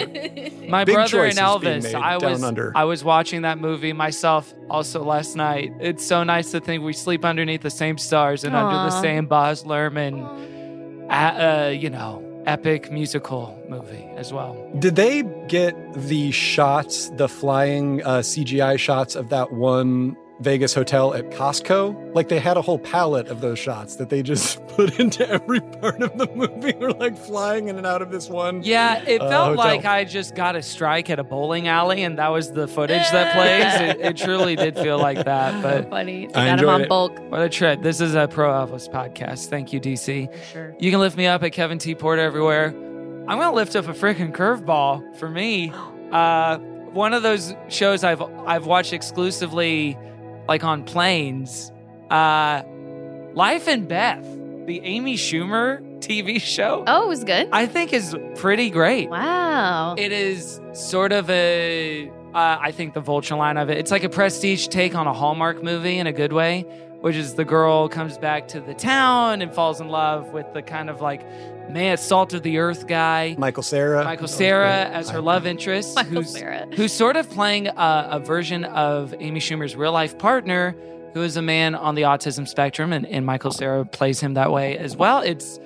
My Big brother and Elvis. Elvis, I was under. I was watching that movie myself also last night. It's so nice to think we sleep underneath the same stars and Aww. under the same Baz Luhrmann, uh, you know, epic musical movie as well. Did they get the shots, the flying uh, C G I shots of that one Vegas hotel at Costco? Like, they had a whole palette of those shots that they just put into every part of the movie. We're like flying in and out of this one. Yeah, it uh, felt hotel. like I just got a strike at a bowling alley, and that was the footage that plays. It, it truly did feel like that. But funny, I got him on it. bulk. What a trip! This is a Pro Elvis podcast. Thank you, D C. For sure. You can lift me up at Kevin T. Porter everywhere. I'm gonna lift up a freaking curveball for me. Uh, one of those shows I've I've watched exclusively. Like on planes, uh, Life and Beth, the Amy Schumer T V show. Oh, it was good. I think is pretty great. Wow. It is sort of a, uh, I think the vulture line of it. It's like a prestige take on a Hallmark movie in a good way, which is the girl comes back to the town and falls in love with the kind of like, man, salt of the earth guy. Michael Cera. Michael Cera as her love interest. Michael who's, Cera. Who's sort of playing a, a version of Amy Schumer's real-life partner, who is a man on the autism spectrum, and, and Michael Cera plays him that way as well. It's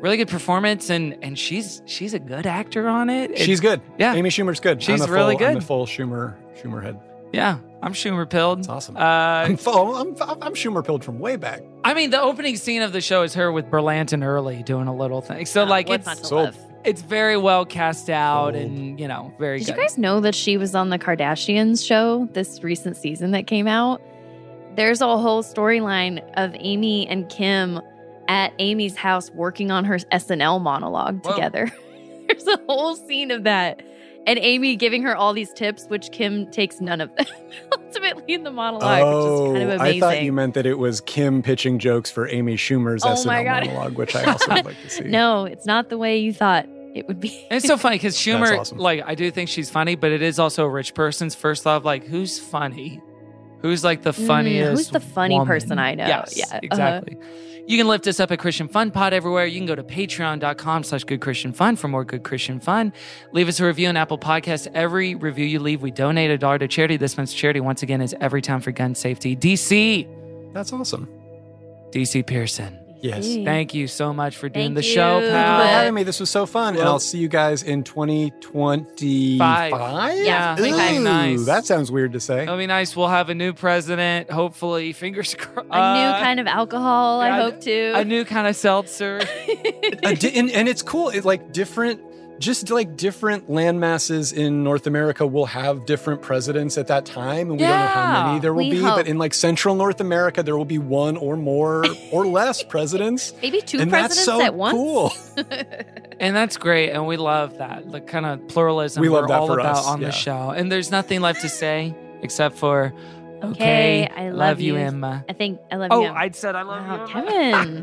really good performance, and and she's she's a good actor on it. It's, she's good. Yeah. Amy Schumer's good. She's I'm a really full, good. I'm a full Schumer, Schumer head. Yeah. I'm Schumer-pilled. That's awesome. Uh, I'm, full, I'm, I'm Schumer-pilled from way back. I mean, the opening scene of the show is her with Berlant and Early doing a little thing. So, yeah, like, it's it's very well cast out Sold. and, you know, very Did good. Did you guys know that she was on the Kardashians show this recent season that came out? There's a whole storyline of Amy and Kim at Amy's house working on her S N L monologue Whoa. together. There's a whole scene of that. and Amy giving her all these tips, which Kim takes none of them ultimately in the monologue, oh, which is kind of amazing. I thought you meant that it was Kim pitching jokes for Amy Schumer's oh S N L monologue, which I also would like to see. No, it's not the way you thought it would be. And it's so funny because Schumer, awesome. like, I do think she's funny, but it is also a rich person's first love. Like, who's funny? Who's like the funniest? Mm, who's the funny woman? person I know? Yes, yeah, exactly. Uh-huh. You can lift us up at Christian Fun Pod everywhere. You can go to patreon.com slash Good Christian Fun for more Good Christian Fun. Leave us a review on Apple Podcasts. Every review you leave, we donate a dollar to charity. This month's charity, once again, is Every Town for Gun Safety. D C. That's awesome. D C Pierson. Yes. Thank you so much for doing Thank the you. show, pal. Thank you for having me. This was so fun. Well, and I'll see you guys in twenty twenty-five. Five. Yeah, Ooh, nice. That sounds weird to say. It'll be nice. We'll have a new president, hopefully. Fingers crossed. A new kind of alcohol, yeah, I hope, too. A new kind of seltzer. di- and, and it's cool. It's like different... Just like different land masses in North America will have different presidents at that time. And we yeah, don't know how many there will be. Hope. But in like central North America, there will be one or more or less presidents. Maybe two and presidents that's so at once. Cool. And that's great. And we love that. The kind of pluralism we love we're all about us. on yeah. the show. And there's nothing left to say except for... Okay, okay, I love, love you, Emma. I think I love oh, you. Oh, I said I love wow, you, Emma. Kevin,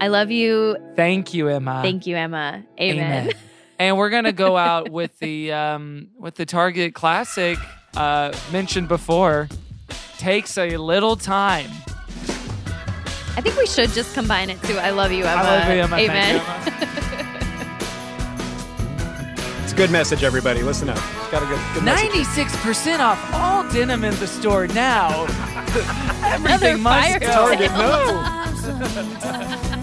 I love you. Thank you, Emma. Thank you, Emma. Amen. Amen. And we're gonna go out with the um, with the Target classic uh, mentioned before. Takes a little time. I think we should just combine it too. I love you, Emma. I love you, Emma. Amen. You, Emma. It's a good message, everybody. Listen up. Got a good, good message. Ninety-six percent off all denim in the store now. Everything must go. Target, no.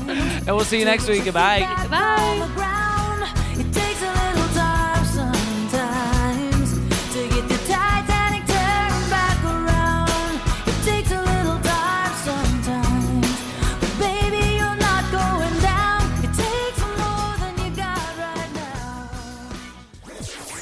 And we'll see you next week. Goodbye. Bye. Bye.